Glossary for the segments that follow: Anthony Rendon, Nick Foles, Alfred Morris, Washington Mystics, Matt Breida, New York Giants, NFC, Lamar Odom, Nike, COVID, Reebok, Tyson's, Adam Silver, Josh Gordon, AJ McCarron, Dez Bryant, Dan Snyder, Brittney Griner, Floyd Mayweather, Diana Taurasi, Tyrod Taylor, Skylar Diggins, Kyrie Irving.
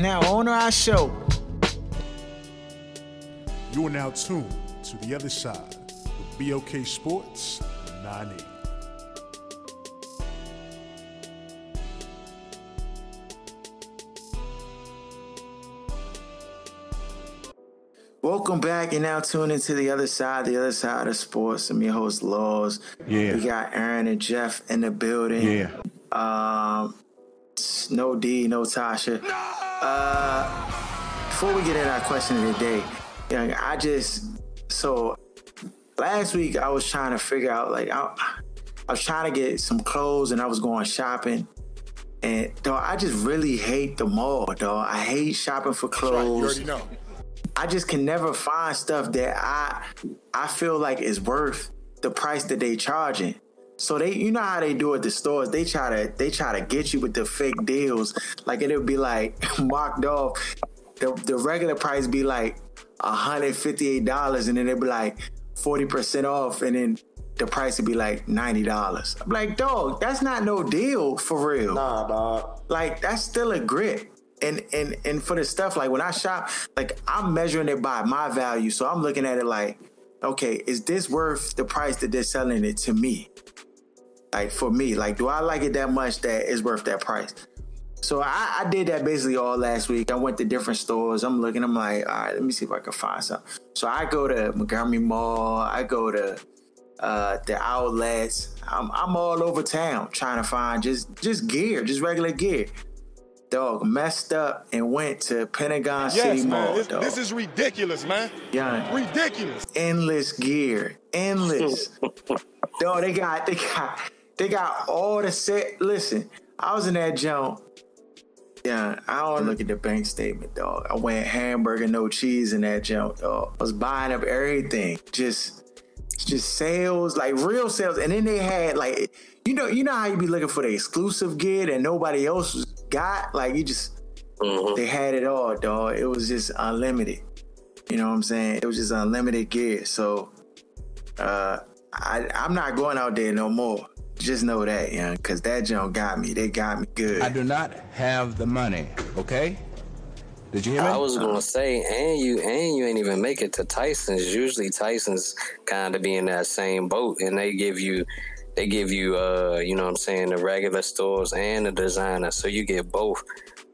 Now on our show. You are now tuned to The Other Side with BOK Sports 980. Welcome back, and now tune into The Other Side of Sports. I'm your host, Laws. Yeah. We got Aaron and Jeff in the building. Yeah. No D, no Tasha. No! Before we get in our question of the day, you know, so last week I was trying to figure out, like, I was trying to get some clothes and I was going shopping, and dog, I just really hate the mall, dog. I hate shopping for clothes. That's right. You already know. I just can never find stuff that I feel like is worth the price that they charging. So they, you know how they do at the stores. They try to get you with the fake deals. Like it'll be like marked off. The regular price be like $158, and then it'll be like 40% off, and then the price would be like $90. I'm like, dog, that's not no deal for real. Nah, dog. Like that's still a grip. And for the stuff, like when I shop, like I'm measuring it by my value. So I'm looking at it like, okay, is this worth the price that they're selling it to me? Like for me, like, do I like it that much that it's worth that price? So I did that basically all last week. I went to different stores. I'm looking. I'm like, all right, let me see if I can find something. So I go to Montgomery Mall. I go to the outlets. I'm all over town trying to find just gear, just regular gear. Dog, messed up and went to Pentagon City Mall. Man, this is ridiculous, man. Yeah, ridiculous. Endless gear, endless. Dog, they got all the set. Listen, I was in that jump. Yeah, I don't look at the bank statement, dog. I went hamburger, no cheese in that jump, dog. I was buying up everything. Just sales, like real sales. And then they had like, you know how you be looking for the exclusive gear that nobody else got? Like you just, they had it all, dog. It was just unlimited. You know what I'm saying? It was just unlimited gear. So, I'm not going out there no more. Just know that, you know, because that junk got me. They got me good. I do not have the money, okay? Did you hear me? I was going to say, and you ain't even make it to Tyson's. Usually Tyson's kind of be in that same boat, and they give you, you know what I'm saying, the regular stores and the designer. So you get both,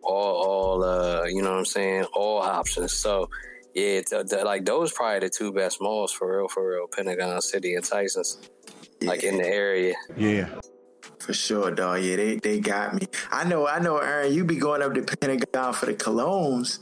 all you know what I'm saying, all options. So, yeah, like those probably the two best malls for real, Pentagon City and Tyson's, like in the area. Yeah, for sure, dog. Yeah, they got me. I know, Aaron, you be going up to Pentagon for the colognes,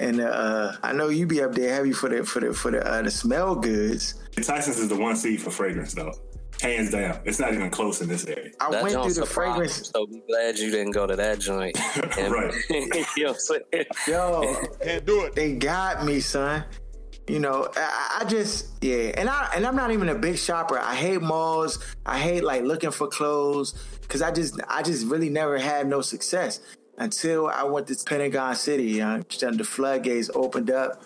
and I know you be up there heavy for the smell goods. Tyson's is the one seed for fragrance, though. Hands down, it's not even close in this area. I went through the fragrance. So be glad you didn't go to that joint. Right. You know what I'm saying? Yo, can't do it. They got me, son. You know, I just, yeah. And I'm not even a big shopper. I hate malls. I hate like looking for clothes because I just really never had no success until I went to Pentagon City. The floodgates opened up.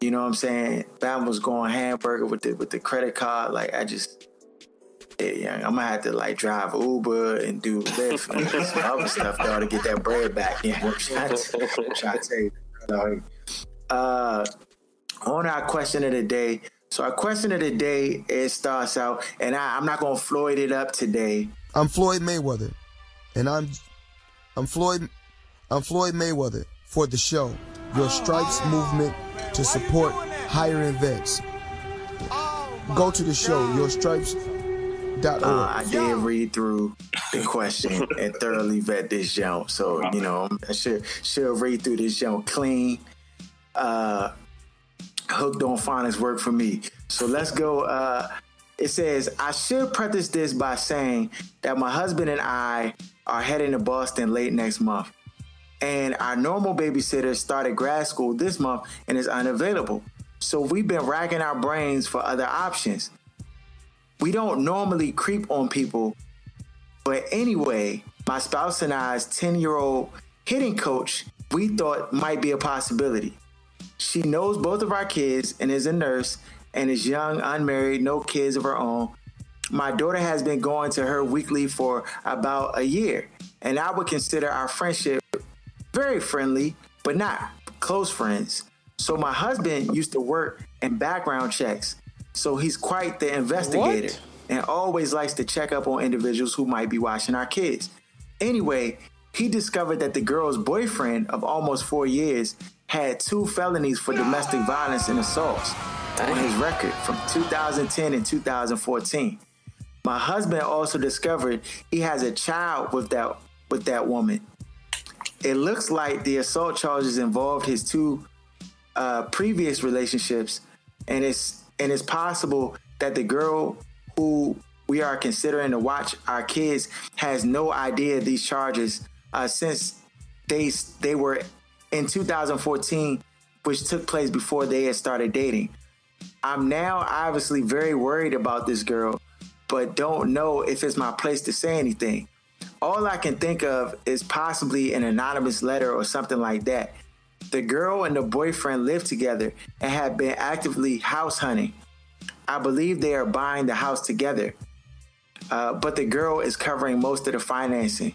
You know what I'm saying? Bam was going hamburger with the credit card. Like I just. Yeah, I'm gonna have to like drive Uber and do Lyft and do some other stuff, though, to get that bread back. Yeah, I'm trying to tell you. On our question of the day, so our question of the day, it starts out, and I'm not gonna Floyd it up today. I'm Floyd Mayweather, and I'm Floyd Mayweather for the show. Your Stripes movement to support hiring vets. Go to the show. Your Stripes. I did read through the question and thoroughly vet this jump. So, you know, I should read through this jump clean. Hook don't find his work for me. So let's go. It says, I should preface this by saying that my husband and I are heading to Boston late next month. and our normal babysitter started grad school this month and is unavailable. So we've been racking our brains for other options. We don't normally creep on people, but anyway, my spouse and I's 10-year-old hitting coach we thought might be a possibility. She knows both of our kids and is a nurse and is young, unmarried, no kids of her own. My daughter has been going to her weekly for about a year, and I would consider our friendship very friendly, but not close friends. So my husband used to work in background checks, so he's quite the investigator and always likes to check up on individuals who might be watching our kids. Anyway, he discovered that the girl's boyfriend of almost 4 years had 2 felonies for domestic violence and assaults on his record from 2010 and 2014. My husband also discovered he has a child with that woman. It looks like the assault charges involved his 2 previous relationships, and it's possible that the girl who we are considering to watch our kids has no idea these charges since they were in 2014, which took place before they had started dating. I'm now obviously very worried about this girl, but don't know if it's my place to say anything. All I can think of is possibly an anonymous letter or something like that. The girl and the boyfriend live together and have been actively house hunting. I believe they are buying the house together, but the girl is covering most of the financing.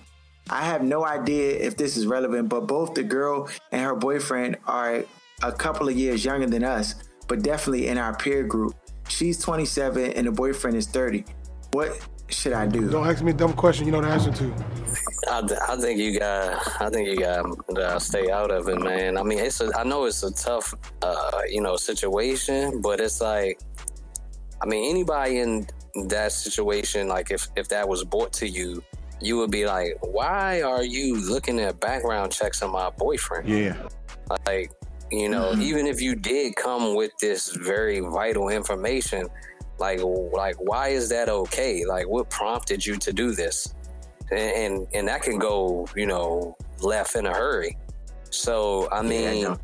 I have no idea if this is relevant, but both the girl and her boyfriend are a couple of years younger than us, but definitely in our peer group. She's 27 and the boyfriend is 30. What should I do? Don't ask me a dumb question you know the answer to. I think you got to stay out of it, man. I mean, I know it's a tough, situation, but it's like, I mean, anybody in that situation, like if that was brought to you, you would be like, why are you looking at background checks on my boyfriend? Yeah. Like, even if you did come with this very vital information, like why is that okay? Like, what prompted you to do this? And that can go, left in a hurry. So, I mean,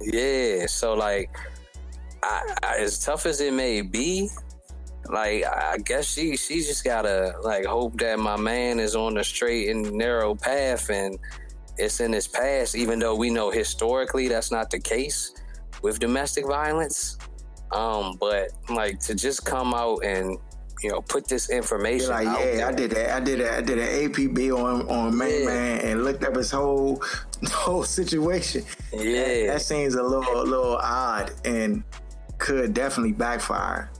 yeah. So, like, I, as tough as it may be, like, I guess she just gotta, like, hope that my man is on the straight and narrow path and it's in his past, even though we know historically that's not the case with domestic violence. But, like, to just come out and, put this information out there. Yeah, I did that. I did an APB on Main Man and looked up his whole situation. Yeah. That seems a little odd and could definitely backfire.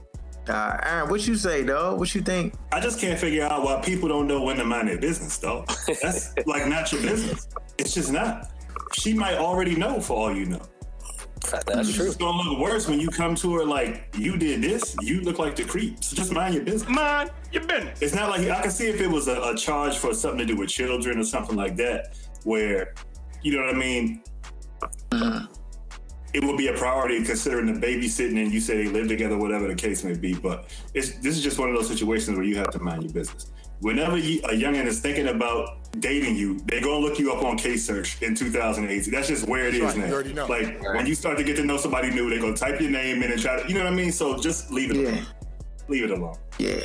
Aaron, what you say, though? What you think? I just can't figure out why people don't know when to mind their business, though. That's like not your business. It's just not. She might already know for all you know. That's true. It's gonna look worse when you come to her like, you did this, you look like the creep. So just mind your business. Mind your business. It's not like, I can see if it was a charge for something to do with children or something like that, where, you know what I mean? Mm-hmm. It would be a priority considering the babysitting and you say they live together, whatever the case may be. But this is just one of those situations where you have to mind your business. Whenever a youngin is thinking about dating you, they're going to look you up on K-Search in 2018. That's just where it is now. You already know. Like, when you start to get to know somebody new, they're going to type your name in and try to, you know what I mean? So just leave it alone. Leave it alone. Yeah.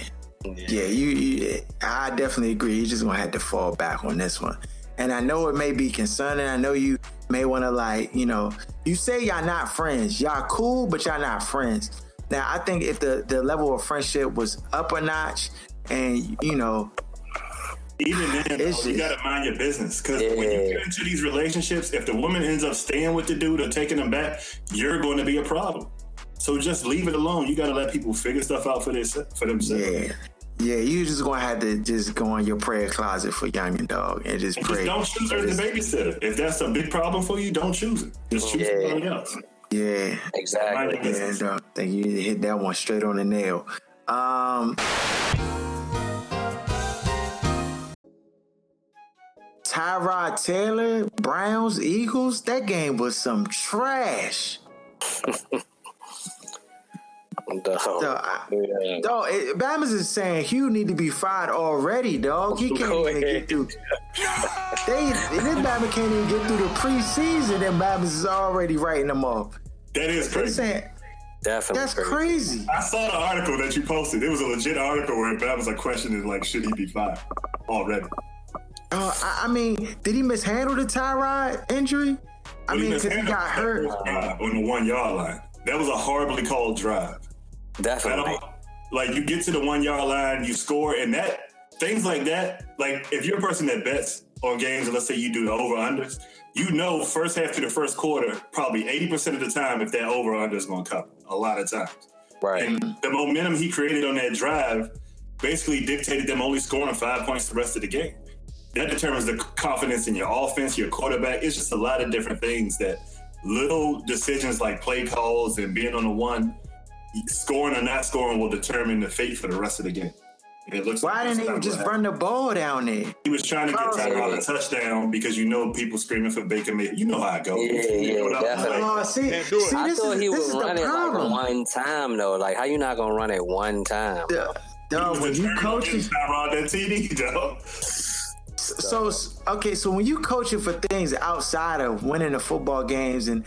Yeah, I definitely agree. You're just going to have to fall back on this one. And I know it may be concerning. I know you may want to, like, you say y'all not friends. Y'all cool, but y'all not friends. Now, I think if the level of friendship was up a notch and, even then, you got to mind your business. Because when you get into these relationships, if the woman ends up staying with the dude or taking him back, you're going to be a problem. So just leave it alone. You got to let people figure stuff out for themselves. Yeah. Yeah, you just gonna have to just go in your prayer closet for youngin, dog, and just pray. Just don't choose her as a babysitter. If that's a big problem for you, don't choose her. Just choose somebody else. Yeah, exactly. Yeah, dog. I think you hit that one straight on the nail. Tyrod Taylor, Browns, Eagles. That game was some trash. Bama's is saying Hugh need to be fired already, dog. He can't even get through. Bama can't even get through the preseason, and Bama's is already writing them off. That is crazy. Definitely. That's crazy. I saw the article that you posted. It was a legit article where Bama's like questioning, like, should he be fired already? I mean, did he mishandle the Tyrod injury? I mean, because he got hurt on the 1 yard line. That was a horribly called drive. Definitely. Like, you get to the 1 yard line, you score, and that things like that. Like, if you're a person that bets on games, and let's say you do the over unders, you know, first half to the first quarter, probably 80% of the time, if that over under is going to cover, a lot of times. Right. And the momentum he created on that drive basically dictated them only scoring 5 points the rest of the game. That determines the confidence in your offense, your quarterback. It's just a lot of different things that little decisions like play calls and being on the one, scoring or not scoring will determine the fate for the rest of the game. It looks Why like didn't he just run the ball down there? He was trying to get Tyrod a touchdown because you know people screaming for Baker Mayfield. You know how it goes. Yeah, definitely. I thought he would run it like one time, though. Like, how you not going to run it one time? Dog, when you coaching Tyrod that TD, dog. So when you coaching for things outside of winning the football games, and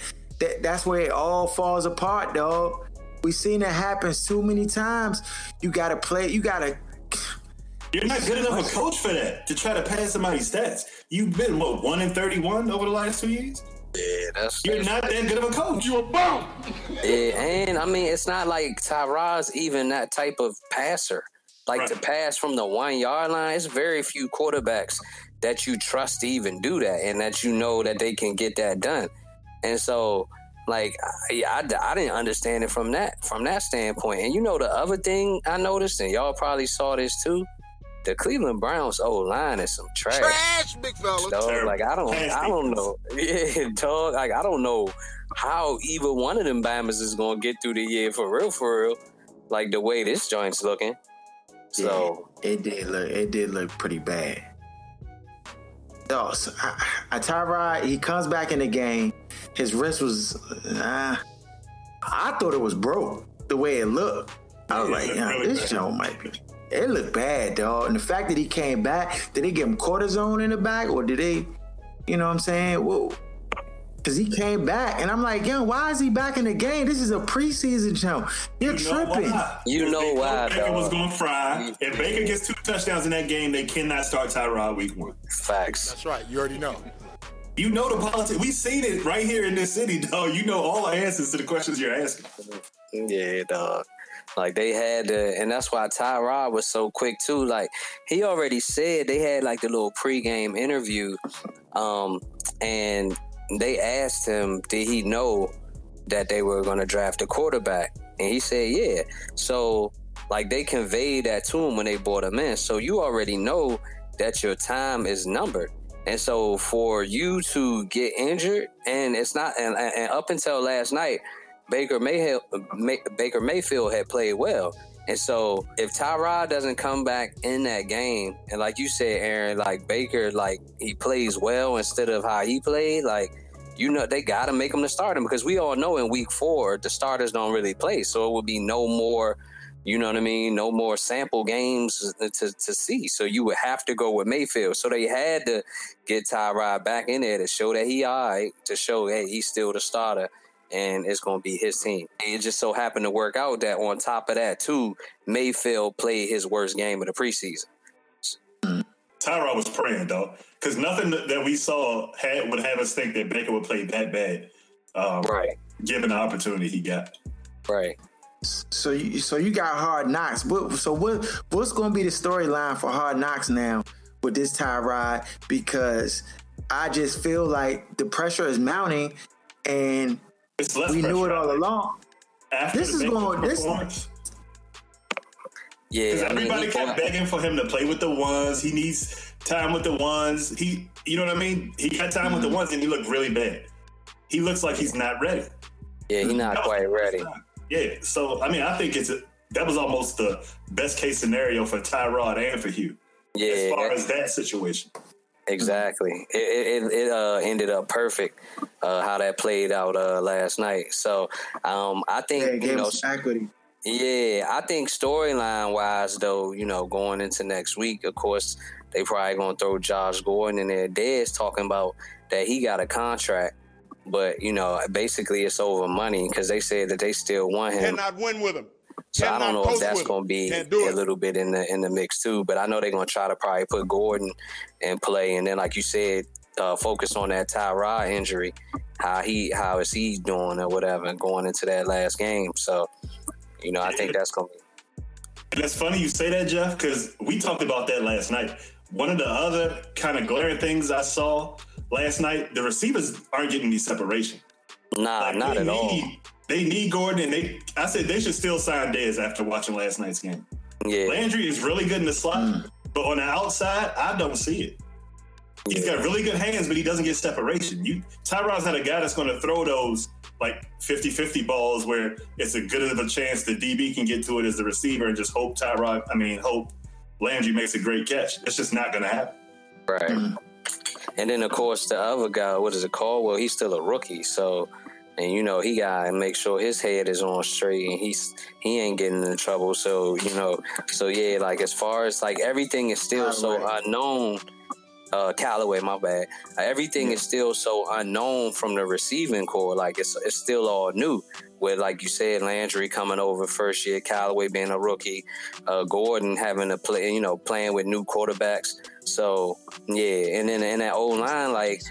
that's where it all falls apart, dog. We've seen it happen too many times. You're not good enough a coach for that, to try to pass somebody's stats. You've been, 1-31 over the last 2 years? Yeah, you're not that good of a coach. You a bum. Yeah, and I mean, it's not like Tyrod's even that type of passer. Like, right. To pass from the 1 yard line, it's very few quarterbacks that you trust to even do that, and that you know that they can get that done. And so, like, I didn't understand it from that standpoint. And you know, the other thing I noticed, and y'all probably saw this too, the Cleveland Browns old line is some trash. Trash, big fella. Dog, like, I don't know. Yeah, dog. Like, I don't know how either one of them Bammers is gonna get through the year for real. Like, the way this joint's looking. So yeah, it did look pretty bad. Oh, so Tyrod, he comes back in the game. His wrist was, I thought it was broke the way it looked. I was like, this joint might be. It looked bad, dog. And the fact that he came back, did they give him cortisone in the back, or did they, you know what I'm saying? Whoa. Cause he came back, and I'm like, yo, why is he back in the game? This is a preseason jump. You're tripping. You know why? Baker was gonna fry. If Baker gets two touchdowns in that game, they cannot start Tyrod week one. Facts. That's right. You already know. You know the politics. We seen it right here in this city, dog. You know all the answers to the questions you're asking. Yeah, dog. Like, they had to, and that's why Tyrod was so quick too. Like, he already said, they had like the little pregame interview, and they asked him, did he know that they were going to draft a quarterback? And he said, yeah. So, like, they conveyed that to him when they brought him in. So you already know that your time is numbered. And so for you to get injured, and it's not, and up until last night, Baker Mayfield had played well. And so if Tyrod doesn't come back in that game, and like you said, Aaron, like Baker, like he plays well instead of how he played, like, you know, they got to make him the starter, because we all know in week four, the starters don't really play. So it would be no more, you know what I mean, no more sample games to see. So you would have to go with Mayfield. So they had to get Tyrod back in there to show that he all right, to show, hey, he's still the starter. And it's going to be his team. It just so happened to work out that on top of that, too, Mayfield played his worst game of the preseason. Tyrod was praying, though, because nothing that we saw would have us think that Baker would play that bad, right? Given the opportunity he got. Right. So you got Hard Knocks. What's going to be the storyline for Hard Knocks now with this Tyrod? Because I just feel like the pressure is mounting, and we knew it all along. This is going. Yeah, because everybody kept begging for him to play with the ones. He needs time with the ones. He, you know what I mean. He got time with the ones, and he looked really bad. He looks like he's not ready. Yeah, he's not quite ready. Yeah, so I mean, I think that was almost the best case scenario for Tyrod and for Hugh. Yeah, as far as that situation. Exactly. It ended up perfect, how that played out last night. So I think, you know, Yeah, I think storyline-wise, though, you know, going into next week, of course, they probably going to throw Josh Gordon in there. Dez talking about that he got a contract, but, you know, basically it's over money because they said that they still want him. Cannot win with him. So I don't know if that's going to be a little bit in the mix, too, but I know they're going to try to probably put Gordon in play. And then, like you said, focus on that Tyrod injury, how is he doing or whatever going into that last game. So, you know, I think that's going to be. That's funny you say that, Jeff, because we talked about that last night. One of the other kind of glaring things I saw last night, the receivers aren't getting any separation. Nah, like, not at all. They need Gordon, and I said they should still sign Dez after watching last night's game. Yeah. Landry is really good in the slot, but on the outside, I don't see it. He's got really good hands, but he doesn't get separation. Tyrod's not a guy that's going to throw those like 50-50 balls where it's as good of a chance the DB can get to it as the receiver and just hope Landry makes a great catch. It's just not going to happen. Right. And then, of course, the other guy, what is it, Caldwell? He's still a rookie, so... And, you know, he got to make sure his head is on straight and he ain't getting in trouble. So, you know, yeah, like as far as like everything is still unknown. Callaway, my bad. Everything is still so unknown from the receiving core. Like it's still all new. With, like you said, Landry coming over first year, Callaway being a rookie, Gordon having to play, you know, playing with new quarterbacks. So, yeah. And then in that old line, like,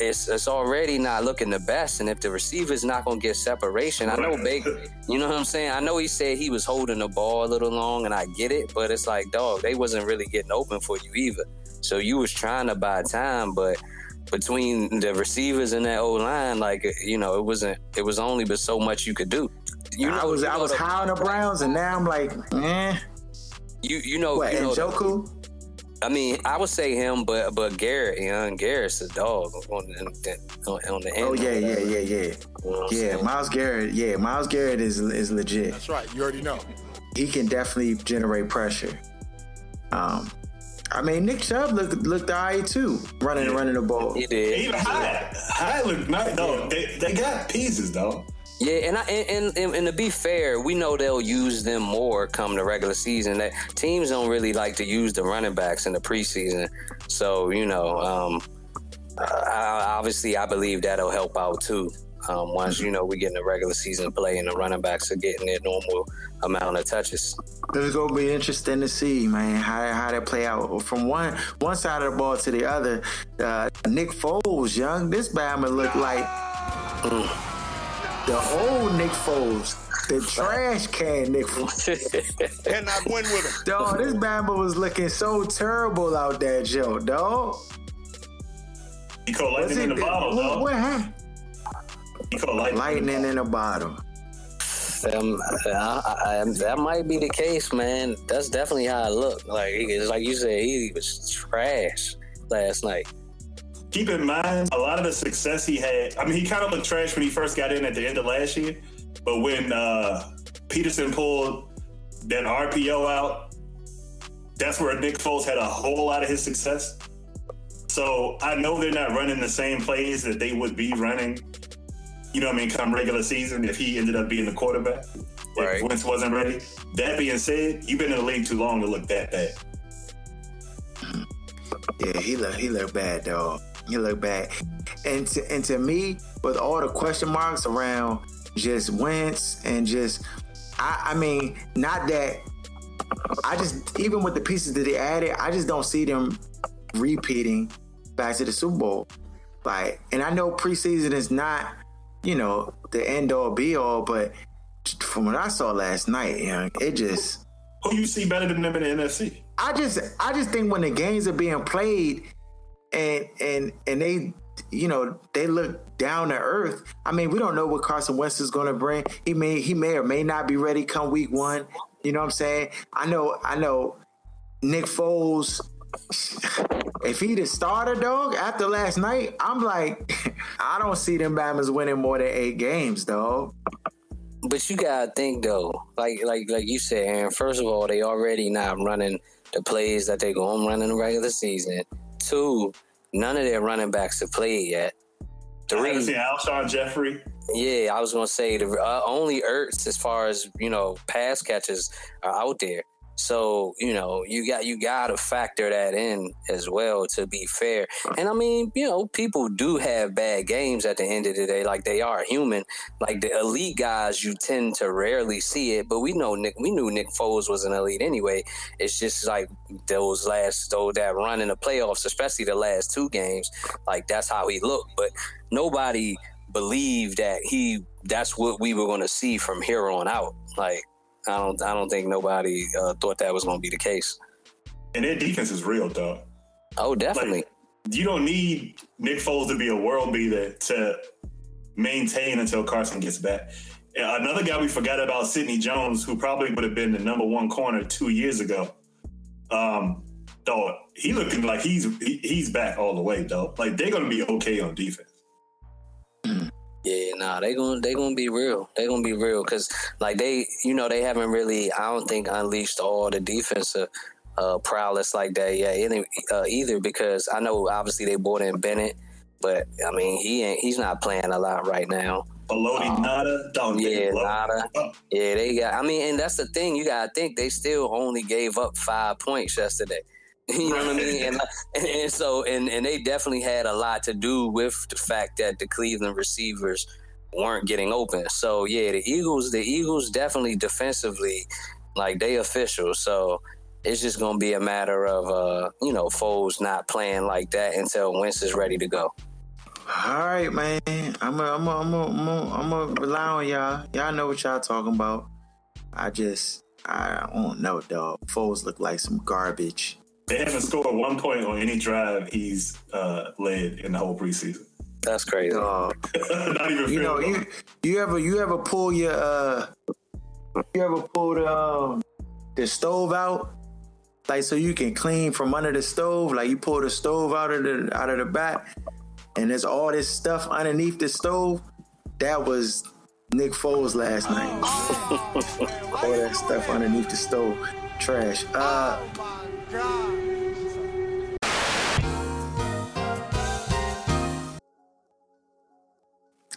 it's already not looking the best, and if the receiver's not going to get separation, I know Baker, you know what I'm saying? I know he said he was holding the ball a little long, and I get it, but it's like, dog, they wasn't really getting open for you either. So you was trying to buy time, but between the receivers and that O-line, like, you know, it was only but so much you could do. You know, I was high on the Browns, and now I'm like, eh. You know, Njoku? I mean, I would say him, but Garrett, Garrett's a dog on the end. Oh yeah. You know Myles Garrett is legit. That's right. You already know. He can definitely generate pressure. I mean, Nick Chubb looked all right too, running the ball. He did. Even Hyde looked nice though. They got pieces though. Yeah, and to be fair, we know they'll use them more come the regular season. That teams don't really like to use the running backs in the preseason. So, you know, I believe that'll help out too. Once, you know, we get in the regular season play and the running backs are getting their normal amount of touches. It's going to be interesting to see, man, how that play out. From one side of the ball to the other, Nick Foles, this Bama looked like... The old Nick Foles, the trash can Nick Foles. Cannot win with him. Dog, this Bamba was looking so terrible out there, Joe, dog. He caught lightning in the bottle, dog. What happened? He caught lightning in the bottle. That might be the case, man. That's definitely how it looked. Like you said, he was trash last night. Keep in mind, a lot of the success he had, I mean, he kind of looked trash when he first got in at the end of last year, but when Peterson pulled that RPO out, that's where Nick Foles had a whole lot of his success. So I know they're not running the same plays that they would be running, you know what I mean, come regular season if he ended up being the quarterback, right. If Wentz wasn't ready. That being said, you've been in the league too long to look that bad. Yeah, he looked bad, dog. You look back, and to me, with all the question marks around just Wentz and just, I mean, not that I just, even with the pieces that they added, I just don't see them repeating back to the Super Bowl. Like, and I know preseason is not, you know, the end all be all, but from what I saw last night, you know, it just. Who you see better than them in the NFC? I just think when the games are being played. And they, you know, they look down to earth. I mean, we don't know what Carson Wentz is going to bring. He may or may not be ready come week one. You know what I'm saying? I know Nick Foles, if he the starter, dog, after last night, I'm like, I don't see them Bamas winning more than 8 games, dog. But you got to think, though, like you said, Aaron, first of all, they already not running the plays that they going to run in the regular season. 2, none of their running backs have played yet. 3, I haven't seen Alshon Jeffrey. Yeah, I was going to say the only Ertz, as far as, you know, pass catches are out there. So, you know, you got to factor that in as well, to be fair. And I mean, you know, people do have bad games at the end of the day. Like, they are human. Like, the elite guys, you tend to rarely see it. But we knew Nick Foles was an elite anyway. It's just like that run in the playoffs, especially the last two games. Like, that's how he looked. But nobody believed that that's what we were going to see from here on out. Like, I don't think nobody thought that was going to be the case. And their defense is real, though. Oh, definitely. Like, you don't need Nick Foles to be a world beater to maintain until Carson gets back. Another guy we forgot about, Sidney Jones, who probably would have been the number one corner 2 years ago. Though he looking like he's back all the way, though. Like, they're going to be okay on defense. Yeah, nah, they gonna be real. They gonna be real because, like, they haven't really, I don't think, unleashed all the defensive prowess like that yet either. Because I know obviously they brought in Bennett, but I mean he's not playing a lot right now. Baloney, nada, don't yeah, nada. Yeah, they got. I mean, and that's the thing, you gotta think they still only gave up 5 points yesterday. You know what I mean? And so they definitely had a lot to do with the fact that the Cleveland receivers weren't getting open. So yeah, the Eagles definitely defensively, like, they official. So it's just gonna be a matter of Foles not playing like that until Wentz is ready to go. All right, man. I'm gonna rely on y'all. Y'all know what y'all talking about. I don't know, dog. Foles look like some garbage. They haven't scored 1 point on any drive he's led in the whole preseason. That's crazy. Not even you know, you ever pull the stove out, like, so you can clean from under the stove. Like, you pull the stove out of the back, and there's all this stuff underneath the stove. That was Nick Foles last night. All that stuff underneath the stove, trash.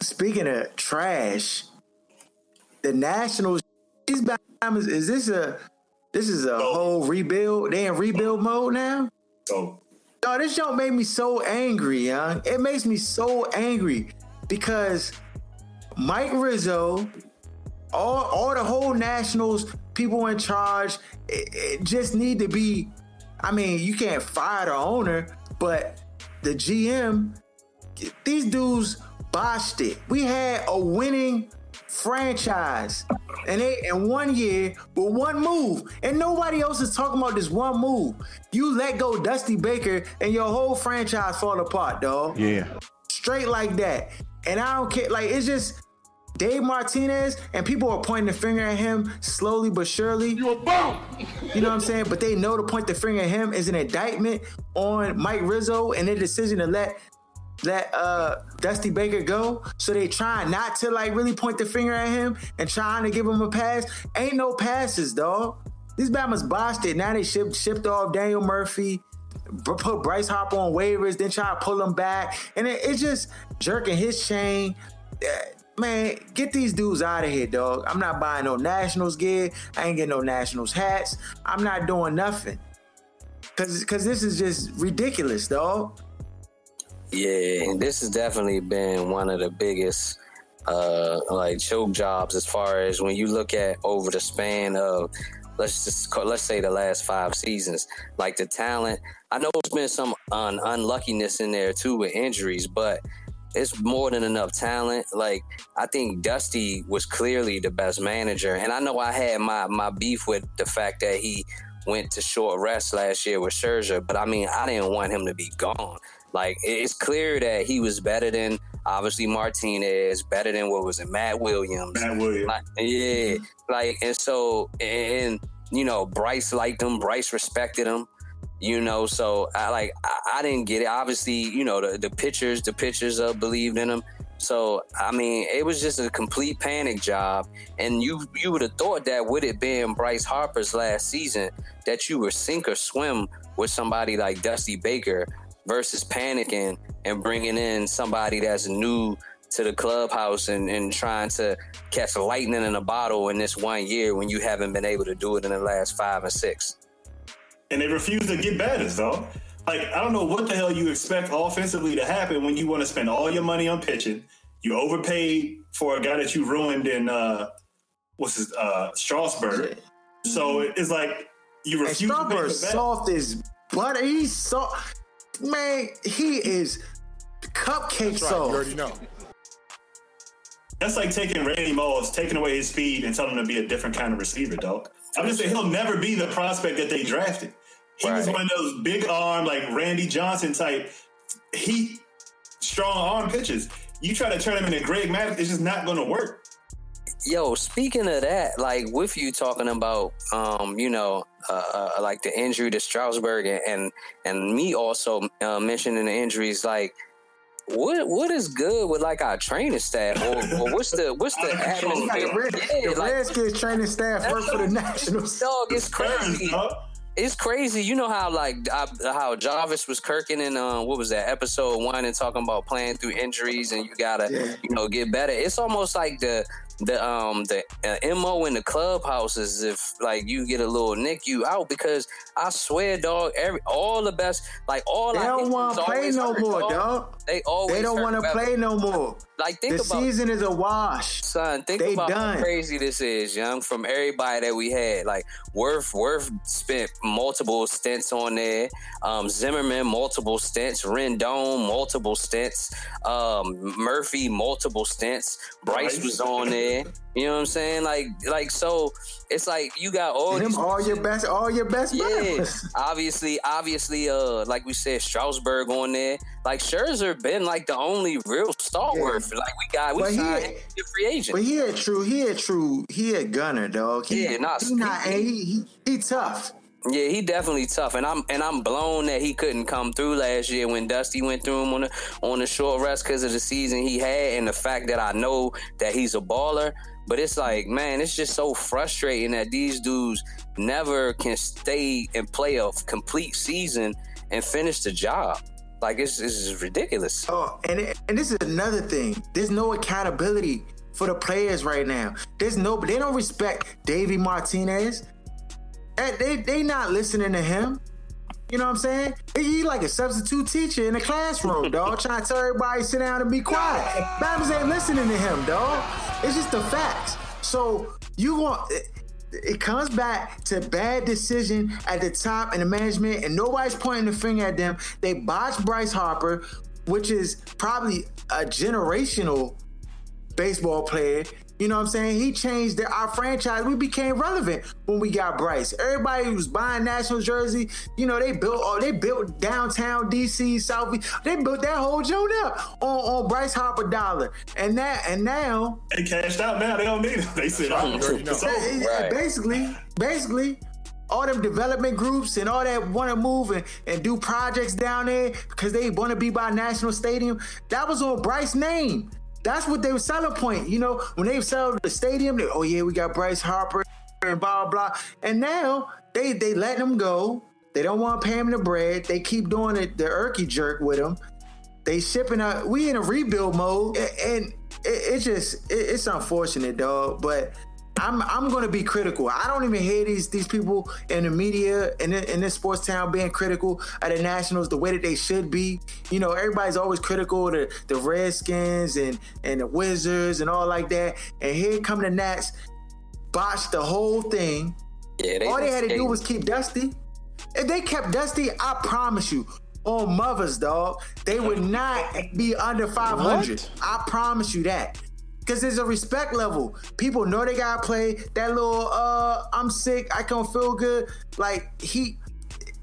Speaking of trash, the Nationals is this is a whole rebuild? They in rebuild mode now? Oh. No, this show made me so angry, young. It makes me so angry because Mike Rizzo, all the whole Nationals, people in charge, it just need to be. I mean, you can't fire the owner, but the GM, these dudes botched it. We had a winning franchise, and they in 1 year with one move, and nobody else is talking about this one move. You let go Dusty Baker, and your whole franchise fall apart, dog. Yeah, straight like that. And I don't care. Like, it's just Dave Martinez, and people are pointing the finger at him slowly but surely. You a bum! You know what I'm saying? But they know to point the finger at him is an indictment on Mike Rizzo and their decision to let Dusty Baker go. So they trying not to, like, really point the finger at him and trying to give him a pass. Ain't no passes, dog. These Bama's botched it. Now they shipped off Daniel Murphy, put Bryce Harper on waivers, then try to pull him back. And it's just jerking his chain. Man, get these dudes out of here, dog. I'm not buying no Nationals gear. I ain't getting no Nationals hats. I'm not doing nothing. Cause this is just ridiculous, dog. Yeah, and this has definitely been one of the biggest choke jobs as far as when you look at over the span of let's say the last 5 seasons. Like, the talent, I know it's been some unluckiness in there too with injuries, but it's more than enough talent. Like, I think Dusty was clearly the best manager. And I know I had my beef with the fact that he went to short rest last year with Scherzer, but I mean, I didn't want him to be gone. Like, it's clear that he was better than, obviously, Martinez, better than what was it, Matt Williams. Like, yeah. Like, and so, and, you know, Bryce liked him. Bryce respected him. You know, so I didn't get it. Obviously, you know, the pitchers believed in him. So, I mean, it was just a complete panic job. And you would have thought that with it being Bryce Harper's last season, that you would sink or swim with somebody like Dusty Baker versus panicking and bringing in somebody that's new to the clubhouse and trying to catch lightning in a bottle in this one year when you haven't been able to do it in the last 5 and 6. And they refuse to get batters, though. Like, I don't know what the hell you expect offensively to happen when you want to spend all your money on pitching. You overpaid for a guy that you ruined in, Strasburg. Yeah. So it's like you refuse to make soft as butter. He's soft. Man, he is cupcake soft. That's right, soft. You already know. That's like taking Randy Moss, taking away his speed and telling him to be a different kind of receiver, dog. I'm just saying he'll never be the prospect that they drafted. He was one of those big arm, like Randy Johnson type, strong arm pitches. You try to turn him into Greg Maddox, it's just not going to work. Yo, speaking of that, like with you talking about, like the injury to Strasburg and me also mentioning the injuries, like what is good with like our training staff or what's the atmosphere? Like the Redskins training staff work for the Nationals. Dog, it's crazy. It's crazy. You know how how Jarvis was kirking in what was that, episode 1, and talking about playing through injuries and you gotta get better. It's almost like the MO in the clubhouse is if like you get a little nick you out, because I swear, dog, all the best, like all they don't want to play no more, dog. They don't want to play no more. Like think about the season is a wash, son. Think about how crazy this is, young. From everybody that we had, like Worth spent multiple stints on there. Zimmerman, multiple stints. Rendon, multiple stints. Murphy, multiple stints. Bryce was on there. You know what I'm saying? Like so. It's like you got all your best. Yeah, obviously. Like we said, Strasburg on there. Like Scherzer been like the only real stalwart. Yeah. Like we signed him to free agent. But he a gunner, dog. He tough. Yeah, he definitely tough, and I'm blown that he couldn't come through last year when Dusty went through him on the short rest because of the season he had and the fact that I know that he's a baller. But it's like, man, it's just so frustrating that these dudes never can stay and play a complete season and finish the job. Like it's ridiculous. Oh, and this is another thing. There's no accountability for the players right now. They don't respect Dave Martinez. They not listening to him. You know what I'm saying? He like a substitute teacher in the classroom, dog, trying to tell everybody to sit down and be quiet. Babs ain't listening to him, dog. It's just the facts. So it comes back to bad decision at the top and the management, and nobody's pointing the finger at them. They botched Bryce Harper, which is probably a generational baseball player. You know what I'm saying? He changed our franchise. We became relevant when we got Bryce. Everybody who was buying National jersey, you know, they built downtown DC, Southie. They built that whole joint up on Bryce Harper dollar. And now they cashed out now. They don't need him. They said, I'm sure you know. Basically, all them development groups and all that want to move and do projects down there because they want to be by National Stadium. That was on Bryce's name. That's what they were selling point. You know, when they sold the stadium, they, oh yeah, we got Bryce Harper and blah, blah. And now they letting him go. They don't want to pay him the bread. They keep doing it, the irky jerk with him. They shipping out. We in a rebuild mode. And it's unfortunate, dog. But I'm going to be critical. I don't even hear these people in the media and in this sports town being critical of the Nationals the way that they should be. You know, everybody's always critical of the Redskins and the Wizards and all like that. And here come the Nats, botched the whole thing. Yeah, all they had to do was keep Dusty. If they kept Dusty, I promise you, on Mothers, dog, they would not be under 500. What? I promise you that. Because there's a respect level. People know they gotta play that little I'm sick, I don't feel good. Like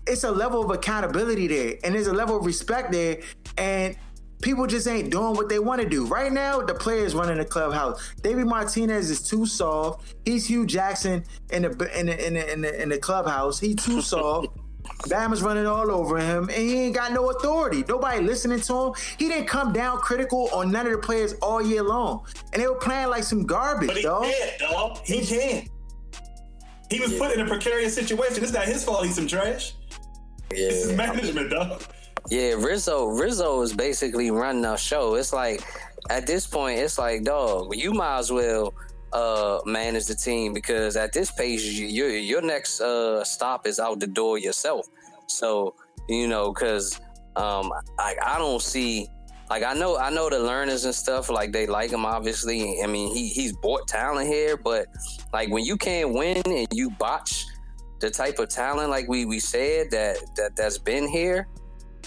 it's a level of accountability there, and there's a level of respect there, and people just ain't doing what they want to do. Right now, the players running the clubhouse. David Martinez is too soft. He's Hugh Jackson in the clubhouse. He too soft. Bama's running all over him, and he ain't got no authority. Nobody listening to him. He didn't come down critical on none of the players all year long, and they were playing like some garbage, but dog. He can. He was put in a precarious situation. It's not his fault he's some trash. Yeah. It's his management, dog. Yeah, Rizzo is basically running our show. It's like at this point, it's like, dog, you might as well manage the team, because at this pace, your next stop is out the door yourself. So, you know, because I don't see, like, I know the learners and stuff, like, they like him, obviously. I mean, he's bought talent here, but, like, when you can't win and you botch the type of talent, like we said, that's been here,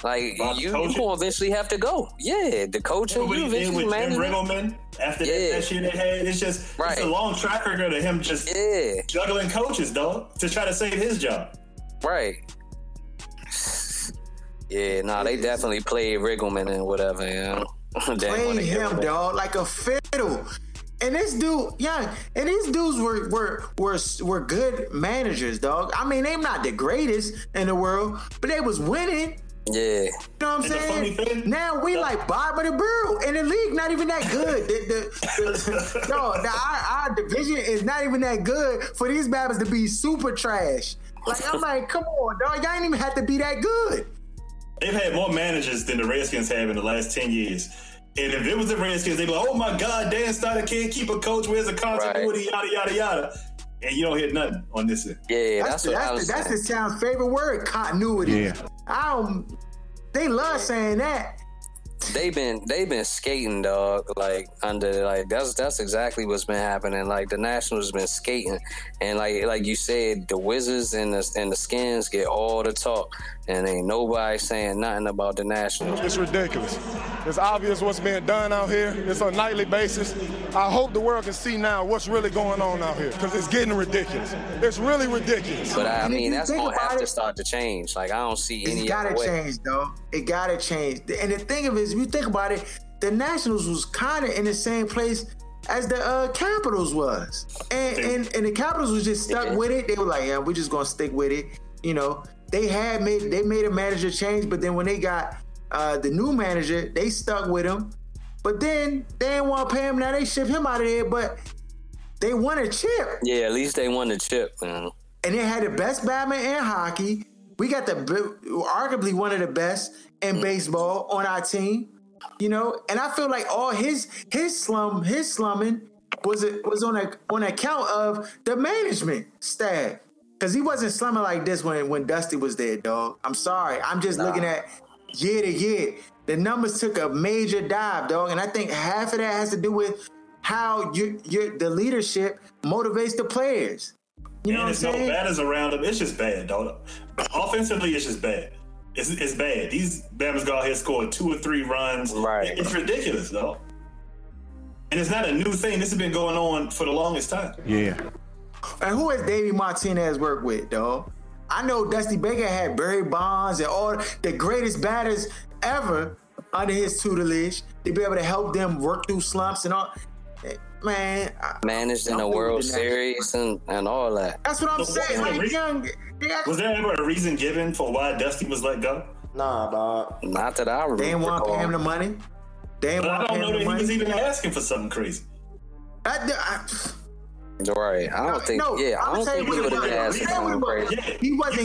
like, you will eventually have to go. Yeah, the coaching. What he did with Jim Riggleman after that year they had, it's just it's a long track record of him just juggling coaches, dog, to try to save his job. Right. Yeah, nah, they definitely played Riggleman and whatever, you know. Played him, dog, like a fiddle. And this dude, these dudes were good managers, dog. I mean, they're not the greatest in the world, but they was winning. Yeah. You know what I'm saying? The funny thing, now we like bottom of the barrel, and the league not even that good. Our division is not even that good for these babbers to be super trash. Like, I'm like, come on, dog, y'all ain't even have to be that good. They've had more managers than the Redskins have in the last 10 years. And if it was the Redskins, they'd be like, oh my God, Dan Snyder can't keep a coach. Where's the continuity? Right. Yada, yada, yada. And you don't hear nothing on this end. Yeah, that's the town's favorite word, continuity. Yeah. They love saying that. They've been skating, dog. Like, under, like, that's exactly what's been happening. Like, the Nationals been skating, and like you said, the Wizards and the Skins get all the talk, and ain't nobody saying nothing about the Nationals. It's ridiculous. It's obvious what's being done out here. It's on a nightly basis. I hope the world can see now what's really going on out here, because it's getting ridiculous. It's really ridiculous. But I mean, that's gonna have to start to change. Like, I don't see any other way. It's gotta change, though. It gotta change. And the thing of it is, if you think about it, the Nationals was kind of in the same place as the Capitals was, and the Capitals was just stuck with it. They were like, yeah, we're just gonna stick with it. You know, they made a manager change, but then when they got the new manager, they stuck with him. But then they didn't want to pay him. Now they ship him out of there, but they won a chip. Yeah, at least they won the chip, man. And they had the best batsman in hockey. We got arguably one of the best in baseball on our team, you know. And I feel like all his slumming was on account of the management staff, because he wasn't slumming like this when Dusty was there, dog. I'm sorry, I'm just looking at year to year. The numbers took a major dive, dog, and I think half of that has to do with how the leadership motivates the players. You know what I'm saying? And there's no batters around him. It's just bad, dog. Offensively, it's just bad. It's bad. These Bammers go out here scoring 2 or 3 runs. Right. It's ridiculous, dog. And it's not a new thing. This has been going on for the longest time. Yeah. And who has Dave Martinez worked with, dog? I know Dusty Baker had Barry Bonds and all the greatest batters ever under his tutelage, to be able to help them work through slumps and all. Man, managed in a World Series and all that. That's what I'm saying. Was there ever a reason given for why Dusty was let go? Nah, dog. Not that I remember. They didn't want to pay him the money. I don't know that he was even asking for something crazy. Right. I don't think he would have asked him crazy.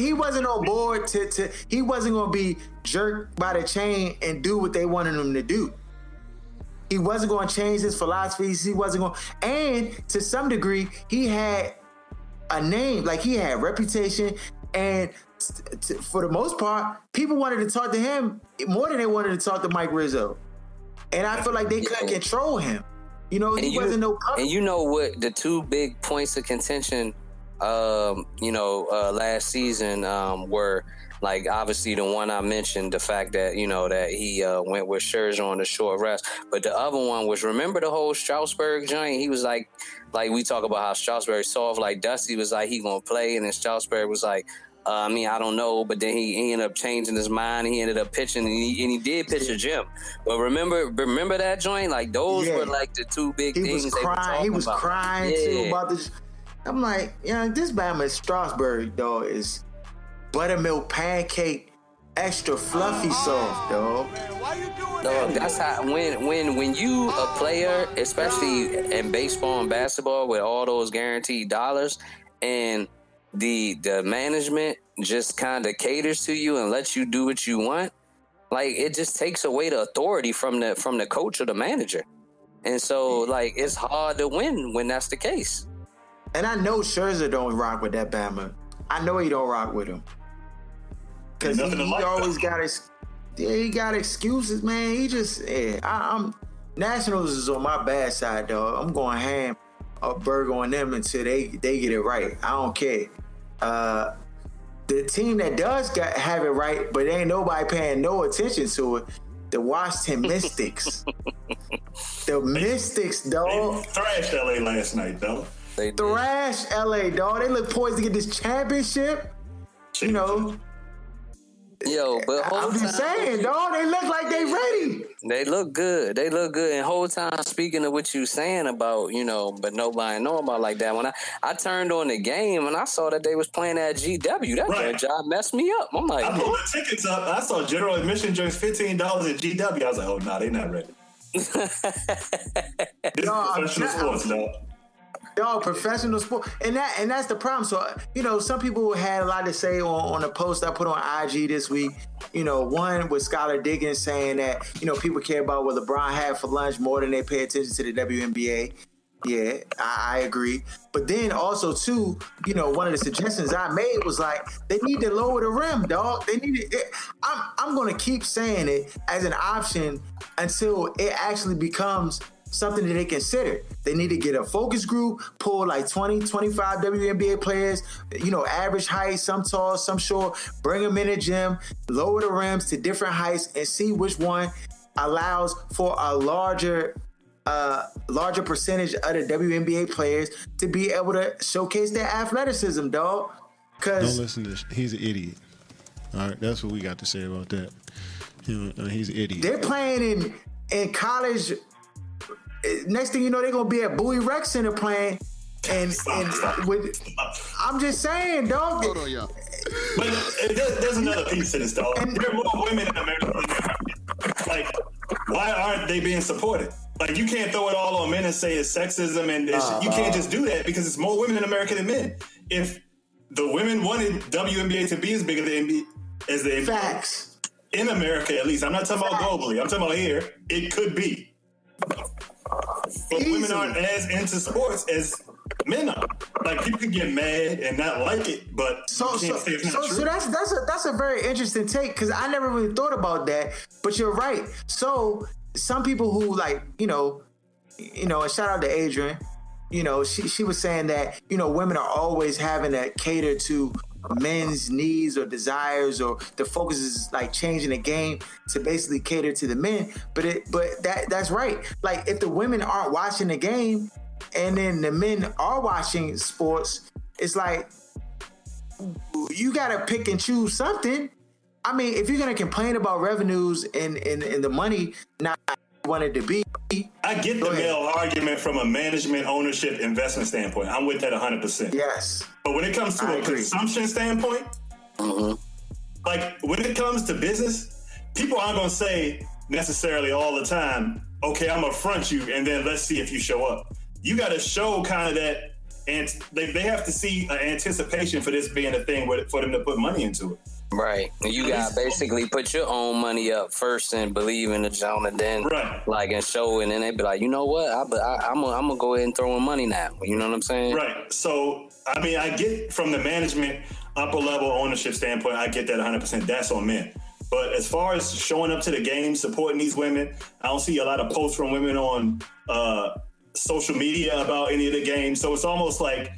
He wasn't on board to he wasn't gonna be jerked by the chain and do what they wanted him to do. He wasn't gonna change his philosophies, and to some degree, he had a name, like he had reputation, and for the most part, people wanted to talk to him more than they wanted to talk to Mike Rizzo. And I feel like they couldn't control him. You know, and he wasn't no cover. And you know what? The two big points of contention, last season were, like, obviously the one I mentioned, the fact that, you know, that he went with Scherzer on the short rest. But the other one was, remember the whole Strasburg joint? He was like we talk about how Strasburg soft, like Dusty was like, he going to play. And then Strasburg was like, I don't know. But then he ended up changing his mind. He ended up pitching, and he did pitch a gym. But remember that joint? Like, those were like the two big things. He was crying too about this. I'm like, yeah, this Batman Strasburg, dog, is buttermilk pancake, extra fluffy soft, dog. Dog, that's how when you a player, especially in baseball and basketball, with all those guaranteed dollars, and the management just kind of caters to you and lets you do what you want. Like, it just takes away the authority from the coach or the manager. And so, like, it's hard to win when that's the case. And I know Scherzer don't rock with that Bama. I know he don't rock with him. Because he always got his... He got excuses, man. He just... Yeah, I'm Nationals is on my bad side, dog. I'm going ham a burger on them until they get it right. I don't care. The team that does have it right, but ain't nobody paying no attention to it, the Washington Mystics. The Mystics, dog. They thrashed LA last night, though. They thrashed LA, dog. They look poised to get this championship. You know. Yo, but whole I'm just saying, dog, they look like they ready. They look good. They look good. And whole time, speaking of what you saying about, you know, but nobody know about like that. When I turned on the game and I saw that they was playing at GW, that right. Job messed me up. I'm like, I pulled the tickets up. I saw general admission drinks $15 at GW. I was like, oh no, they not ready. Professional sports, and that's the problem. So, you know, some people had a lot to say on a post I put on IG this week. You know, one with Skylar Diggins saying that, you know, people care about what LeBron had for lunch more than they pay attention to the WNBA. Yeah, I agree. But then also, too, you know, one of the suggestions I made was like, they need to lower the rim, dog. They need to. I'm going to keep saying it as an option until it actually becomes something that they consider. They need to get a focus group, pull like 20, 25 WNBA players, you know, average height, some tall, some short, bring them in a gym, lower the rims to different heights and see which one allows for a larger percentage of the WNBA players to be able to showcase their athleticism, dog. Don't listen to this. He's an idiot. All right, that's what we got to say about that. You know, he's an idiot. They're playing in college. Next thing you know, they're gonna be at Bowie Rec Center playing, and I'm just saying, dog. Hold on, y'all. But there's another piece to this, dog. There are more women in America. Like, why aren't they being supported? Like, you can't throw it all on men and say it's sexism, and you can't just do that because it's more women in America than men. If the women wanted WNBA to be as big as the NBA, facts in America, at least. I'm not talking about globally. I'm talking about here. It could be. But women aren't as into sports as men are. Like, people can get mad and not like it, but so that's a very interesting take, because I never really thought about that. But you're right. So some people who, like, you know, and shout out to Adrian. You know, she was saying that, you know, women are always having to cater to men's needs or desires, or the focus is like changing the game to basically cater to the men. But that's right. Like, if the women aren't watching the game and then the men are watching sports, it's like you gotta pick and choose something. I mean, if you're gonna complain about revenues and the money not wanted to be, I get the male argument from a management, ownership, investment standpoint. I'm with that 100%. Yes. But when it comes to a consumption standpoint, like, when it comes to business, people aren't going to say necessarily all the time, okay, I'm going to front you, and then let's see if you show up. You got to show kind of that, and they have to see an anticipation for this being a thing for them to put money into it. Right. You gotta basically put your own money up first and believe in the gentleman, and then like, and show it, and then they be like, you know what, I'm gonna go ahead and throw in money now. You know what I'm saying? Right. So, I mean, I get from the management, upper level ownership standpoint, I get that 100%. That's on men. But as far as showing up to the game, supporting these women, I don't see a lot of posts from women on social media about any of the games. So it's almost like,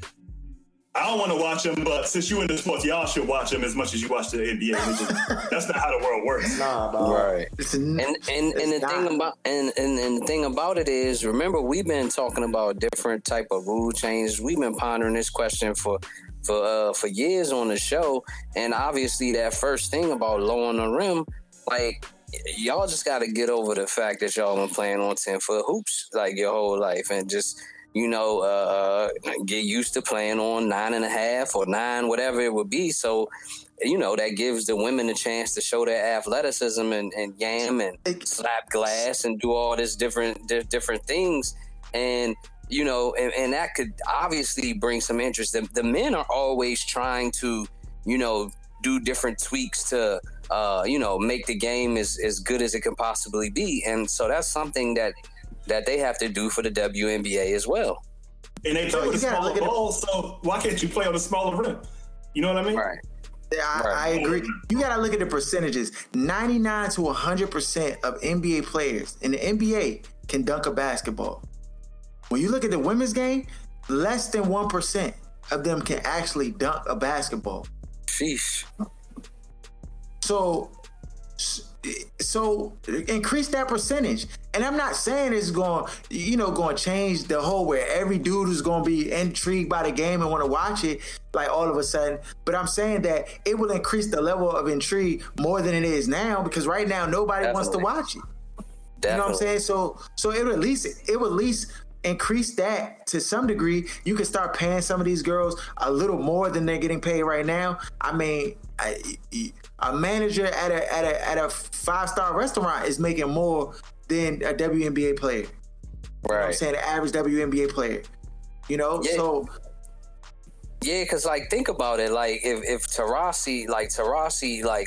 I don't want to watch them, but since you in the sports, y'all should watch them as much as you watch the NBA. That's not how the world works. Nah, bro. Right. And the thing about it is, remember, we've been talking about different type of rule changes. We've been pondering this question for years on the show, and obviously that first thing about lowering the rim, like, y'all just got to get over the fact that y'all been playing on 10-foot hoops like your whole life, and just, you know, get used to playing on 9.5 or 9, whatever it would be. So, you know, that gives the women a chance to show their athleticism and yam and slap glass and do all this different things. And, you know, and that could obviously bring some interest. The men are always trying to, you know, do different tweaks to, you know, make the game as good as it can possibly be. And so that's something that that they have to do for the WNBA as well. And they play with the smaller ball, so why can't you play on the smaller rim? You know what I mean? Right. Yeah, I agree. You got to look at the percentages. 99 to 100% of NBA players in the NBA can dunk a basketball. When you look at the women's game, less than 1% of them can actually dunk a basketball. Sheesh. So increase that percentage. And I'm not saying it's going to change the whole where every dude who's going to be intrigued by the game and want to watch it, like all of a sudden. But I'm saying that it will increase the level of intrigue more than it is now, because right now nobody wants to watch it. Definitely. You know what I'm saying? So it would at least increase that to some degree. You can start paying some of these girls a little more than they're getting paid right now. I mean, a manager at a five-star restaurant is making more than a WNBA player. Right. You know what I'm saying? The average WNBA player. You know? Yeah. So yeah, because, like, think about it. Like, if Taurasi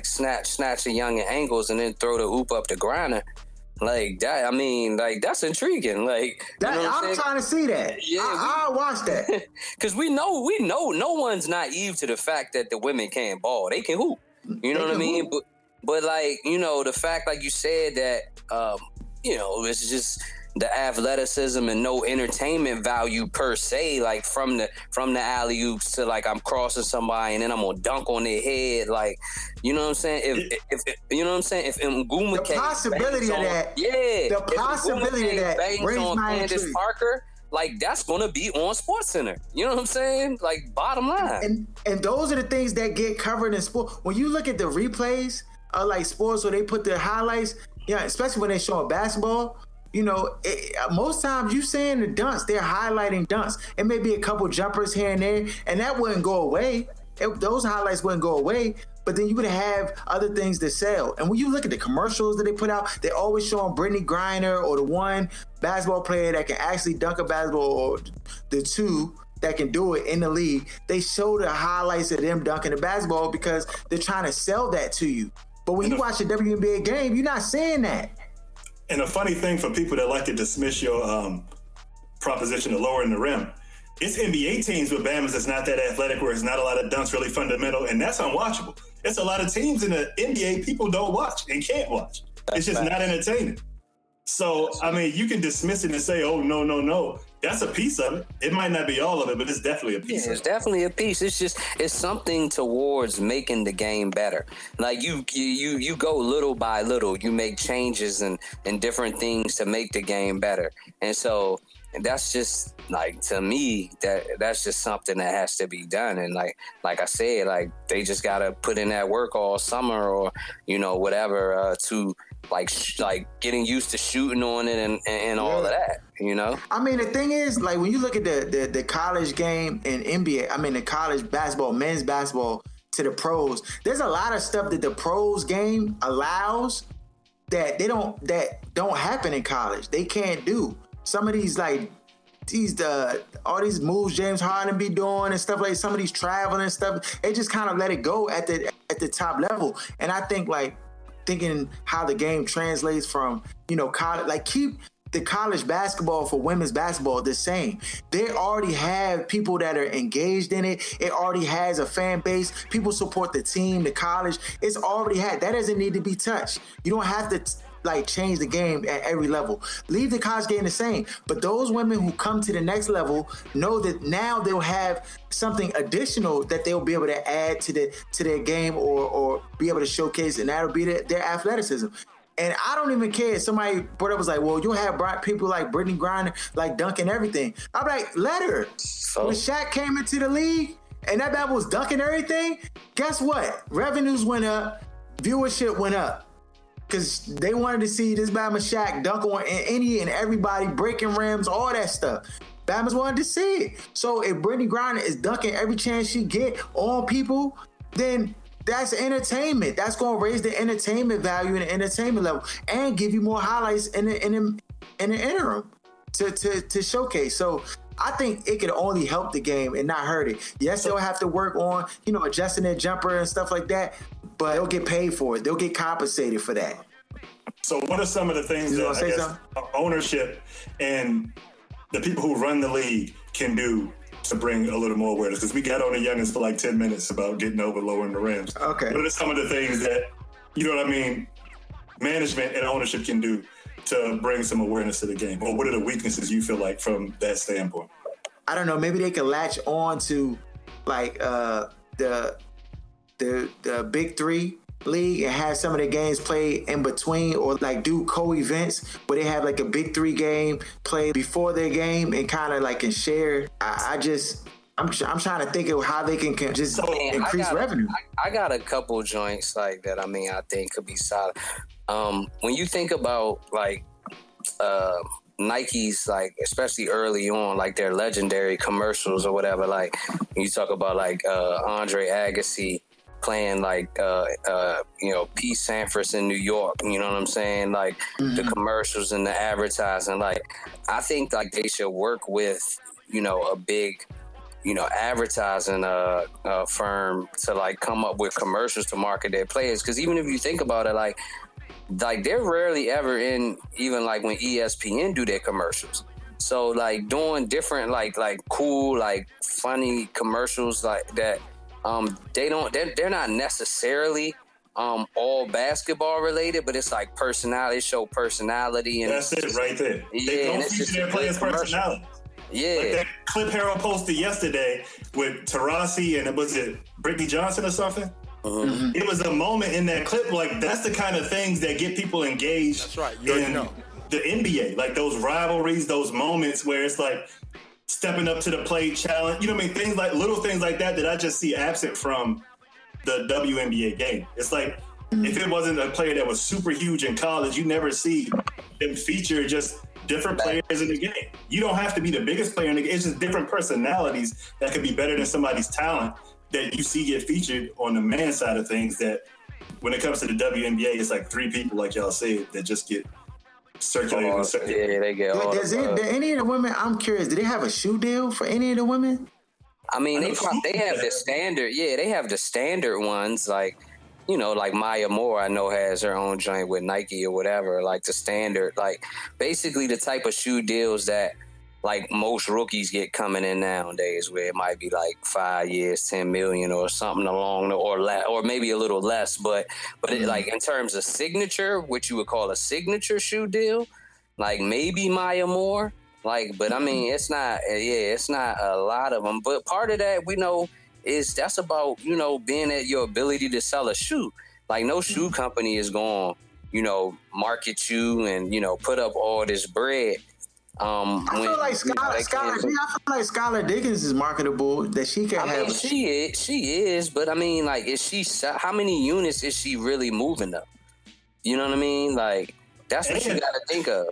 snatch a young and angles and then throw the hoop up to Griner, like, that, I mean, like, that's intriguing. Like, that, you know I'm trying to see that. Yeah, I'll watch that. Because we know no one's naive to the fact that the women can't ball. They can hoop. You know what I mean? But like, you know, the fact, like you said, that, you know, it's just the athleticism and no entertainment value per se, like from the alley-oops to, like, I'm crossing somebody and then I'm going to dunk on their head. Like, you know what I'm saying? If you know what I'm saying? If Nguma the possibility of that. Yeah. The possibility of that. Bangs on Candace Parker. Like, that's going to be on SportsCenter. You know what I'm saying? Like, bottom line. And those are the things that get covered in sports. When you look at the replays of, like, sports where they put their highlights, yeah, especially when they show basketball, you know, most times you seeing the dunks, they're highlighting dunks. It may be a couple jumpers here and there, and that wouldn't go away. Those highlights wouldn't go away, but then you would have other things to sell. And when you look at the commercials that they put out, they're always showing Brittney Griner or the one basketball player that can actually dunk a basketball, or the two that can do it in the league. They show the highlights of them dunking the basketball because they're trying to sell that to you. But when you watch a WNBA game, you're not seeing that. And a funny thing for people that like to dismiss your proposition of lowering the rim, it's NBA teams with Bama's that's not that athletic, where it's not a lot of dunks really fundamental, and that's unwatchable. It's a lot of teams in the NBA people don't watch and can't watch. That's not entertaining. So, I mean, you can dismiss it and say, oh, no. That's a piece of it. It might not be all of it, but it's definitely a piece. Yeah, it's definitely a piece. It's just, it's something towards making the game better. Like, you go little by little. You make changes and different things to make the game better. And so, and that's just, like, to me, that's just something that has to be done. And like I said, like, they just gotta put in that work all summer, or, you know, whatever, to like getting used to shooting on it and all of that. You know, I mean, the thing is, like, when you look at the college game and NBA, I mean, the college basketball, men's basketball to the pros, there's a lot of stuff that the pros game allows that don't happen in college. They can't do. Some of these, like, all these moves James Harden be doing and stuff, like some of these traveling and stuff, they just kind of let it go at the top level. And I think, like, thinking how the game translates from, you know, college, like, keep the college basketball for women's basketball the same. They already have people that are engaged in it. It already has a fan base. People support the team, the college. It's already had. That doesn't need to be touched. You don't have to like change the game at every level. Leave the college game the same. But those women who come to the next level know that now they'll have something additional that they'll be able to add to their game, or be able to showcase, and that'll be their athleticism. And I don't even care if somebody brought up was like, well, you'll have people like Brittney Griner, like, dunking everything. I'm like, let her. So when Shaq came into the league and that battle was dunking everything, guess what? Revenues went up, viewership went up. Because they wanted to see this Bama Shaq dunk on any and everybody, breaking rims, all that stuff. Bama's wanted to see it. So if Brittney Griner is dunking every chance she get on people, then that's entertainment. That's going to raise the entertainment value and the entertainment level, and give you more highlights in the interim to showcase. So I think it could only help the game and not hurt it. Yes, they'll have to work on, you know, adjusting their jumper and stuff like that, but they'll get paid for it. They'll get compensated for that. So what are some of the things that I guess ownership and the people who run the league can do to bring a little more awareness? Because we got on the youngins for like 10 minutes about getting over lowering the rims. Okay. What are some of the things that, you know what I mean, management and ownership can do to bring some awareness to the game? Or what are the weaknesses you feel like from that standpoint? I don't know. Maybe they could latch on to like the Big Three league and have some of the games played in between, or like do co-events where they have like a Big Three game played before their game and kind of like can share. I'm trying to think of how they can just increase revenue. I got a couple joints like that. I mean, I think could be solid. When you think about like Nike's, like especially early on, like their legendary commercials or whatever. Like when you talk about like Andre Agassi playing like Pete Sampras in New York. You know what I'm saying? Like the commercials and the advertising. Like I think like they should work with a big advertising firm to like come up with commercials to market their players. Because even if you think about it, like they're rarely ever in, even like when ESPN do their commercials. So like doing different like cool like funny commercials like that. They're not necessarily all basketball related, but it's like personality. They show personality, and that's it right there. Yeah, they don't feature their players' personality. Yeah. Like that clip Harold posted yesterday with Taurasi and was it Brittney Johnson or something? Mm-hmm. It was a moment in that clip, like that's the kind of things that get people engaged. That's right. You already know. The NBA, like those rivalries, those moments where it's like stepping up to the plate challenge. You know what I mean? Things like little things like that I just see absent from the WNBA game. It's like if it wasn't a player that was super huge in college, you never see them feature just different players in the game. You don't have to be the biggest player in the game. It's just different personalities that could be better than somebody's talent that you see get featured on the man side of things. That when it comes to the WNBA, it's like three people, like y'all said, that just get circulated. Yeah, they get all do any of the women, I'm curious, do they have a shoe deal for any of the women? I mean, they have the standard. Yeah, they have the standard ones like, like Maya Moore, I know, has her own joint with Nike or whatever, like the standard, like basically the type of shoe deals that like most rookies get coming in nowadays, where it might be like 5 years, 10 million or something along or maybe a little less. But it, like in terms of signature, what you would call a signature shoe deal, like maybe Maya Moore, like, but I mean, it's not a lot of them. But part of that, we know, is that's about being at your ability to sell a shoe. Like no shoe company is going market you and put up all this bread. I feel like Skylar Diggins is marketable, that she can have. She is, but I mean, like, is she? How many units is she really moving up? You know what I mean? Like that's what you got to think of.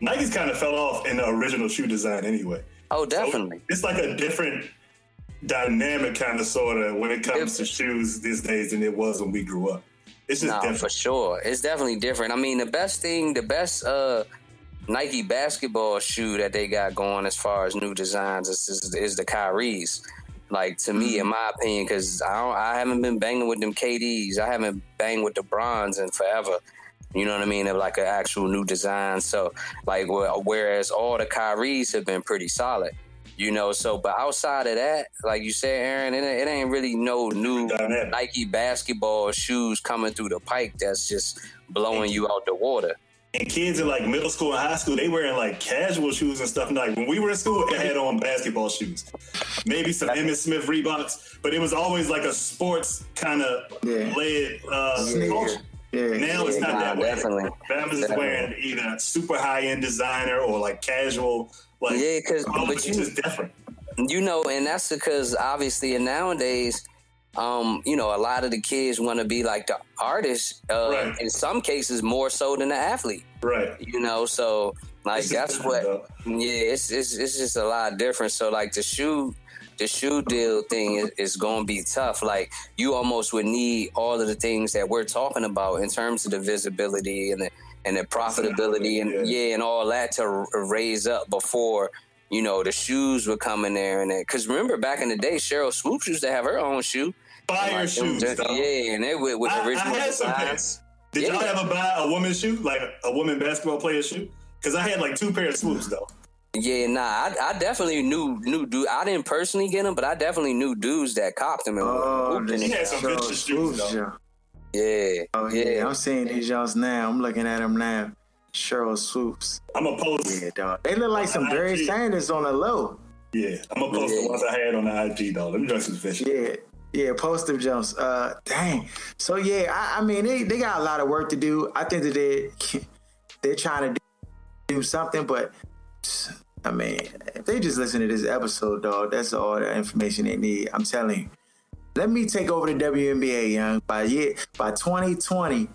Nike's kind of fell off in the original shoe design, anyway. Oh, definitely. So it's like a different dynamic kind of sort of when it comes to shoes these days than it was when we grew up. It's just different. For sure. It's definitely different. I mean, the best Nike basketball shoe that they got going as far as new designs is the Kyries. Like, to me, in my opinion, because I haven't been banging with them KDs. I haven't banged with the Brons in forever. You know what I mean? Of like an actual new design. So, like, whereas all the Kyries have been pretty solid. But outside of that, like you said, Aaron, it ain't really no new Nike basketball shoes coming through the pike that's just blowing you out the water. And kids in like middle school and high school, they wearing like casual shoes and stuff. And like when we were in school, they had on basketball shoes, maybe some Emmitt Smith Reeboks, but it was always like a sports kind of led culture. Yeah, now it's not that way. Bama's is wearing either super high-end designer or like casual. Like, yeah, but it's different. And that's because obviously, and nowadays, a lot of the kids want to be like the artist, right. In some cases more so than the athlete. Right. So like that's what. Though. Yeah, it's just a lot different. So like the shoe deal thing is going to be tough. Like you almost would need all of the things that we're talking about in terms of the visibility and the profitability and all that to raise up before, the shoes were coming there. And because remember back in the day, Cheryl Swoops used to have her own shoe. Fire shoes. And it with original designs. Did y'all ever buy a woman's shoe, like a woman basketball player's shoe? Because I had like two pairs of swoops though. Yeah, nah, I definitely knew dude. I didn't personally get them, but I definitely knew dudes that copped them and had some vicious shoes though. Yeah. Oh yeah, I'm seeing these y'alls now. I'm looking at them now. Cheryl Swoops. I'm a post. Yeah, dog. They look like some Barry Sanders on the low. Yeah, I'm a post the ones I had on the IG though. Them joints was vicious. Yeah. Yeah, post them jumps. Dang. So yeah, I mean they got a lot of work to do. I think that they're trying to do something, but I mean, if they just listen to this episode, dog, that's all the information they need. I'm telling you. Let me take over the WNBA, young. By 2020.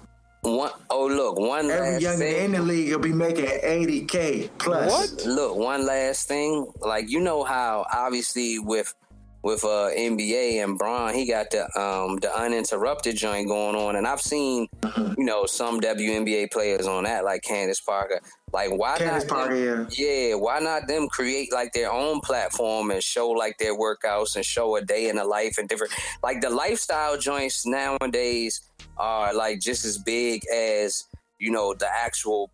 Every young thing in the league will be making $80K plus. What? Look, one last thing. Like, you know how obviously with NBA and Bron, he got the uninterrupted joint going on. And I've seen, you know, some WNBA players on that, like Candace Parker. Like, why not them create, like, their own platform and show, like, their workouts and show a day in the life and different... Like, the lifestyle joints nowadays are, like, just as big as, you know, the actual...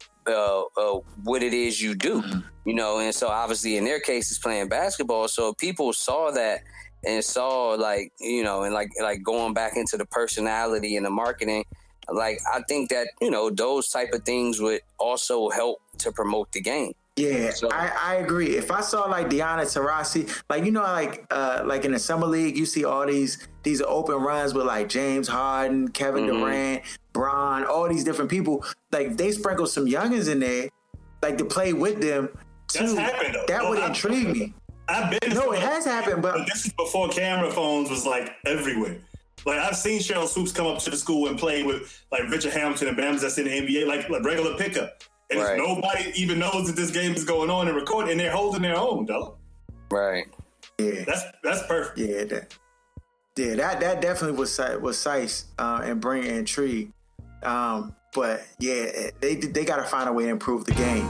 what it is you do, you know, and so obviously in their case it's playing basketball. So people saw that and saw like, you know, and like going back into the personality and the marketing. Like I think that, you know, those type of things would also help to promote the game. Yeah, so, I agree. If I saw like Diana Taurasi, like you know, like in the summer league, you see all these open runs with like James Harden, Kevin Durant, Bron, all these different people. Like they sprinkle some youngins in there, like to play with them. Too. That would intrigue me. It has happened, but this is before camera phones was like everywhere. Like I've seen Cheryl Swoops come up to the school and play with like Richard Hamilton and Bams that's in the NBA, like regular pickup. And nobody even knows that this game is going on and recording, and they're holding their own, dog. Right. Yeah. That's perfect. Yeah. That definitely was size and bring intrigue. But yeah, they got to find a way to improve the game.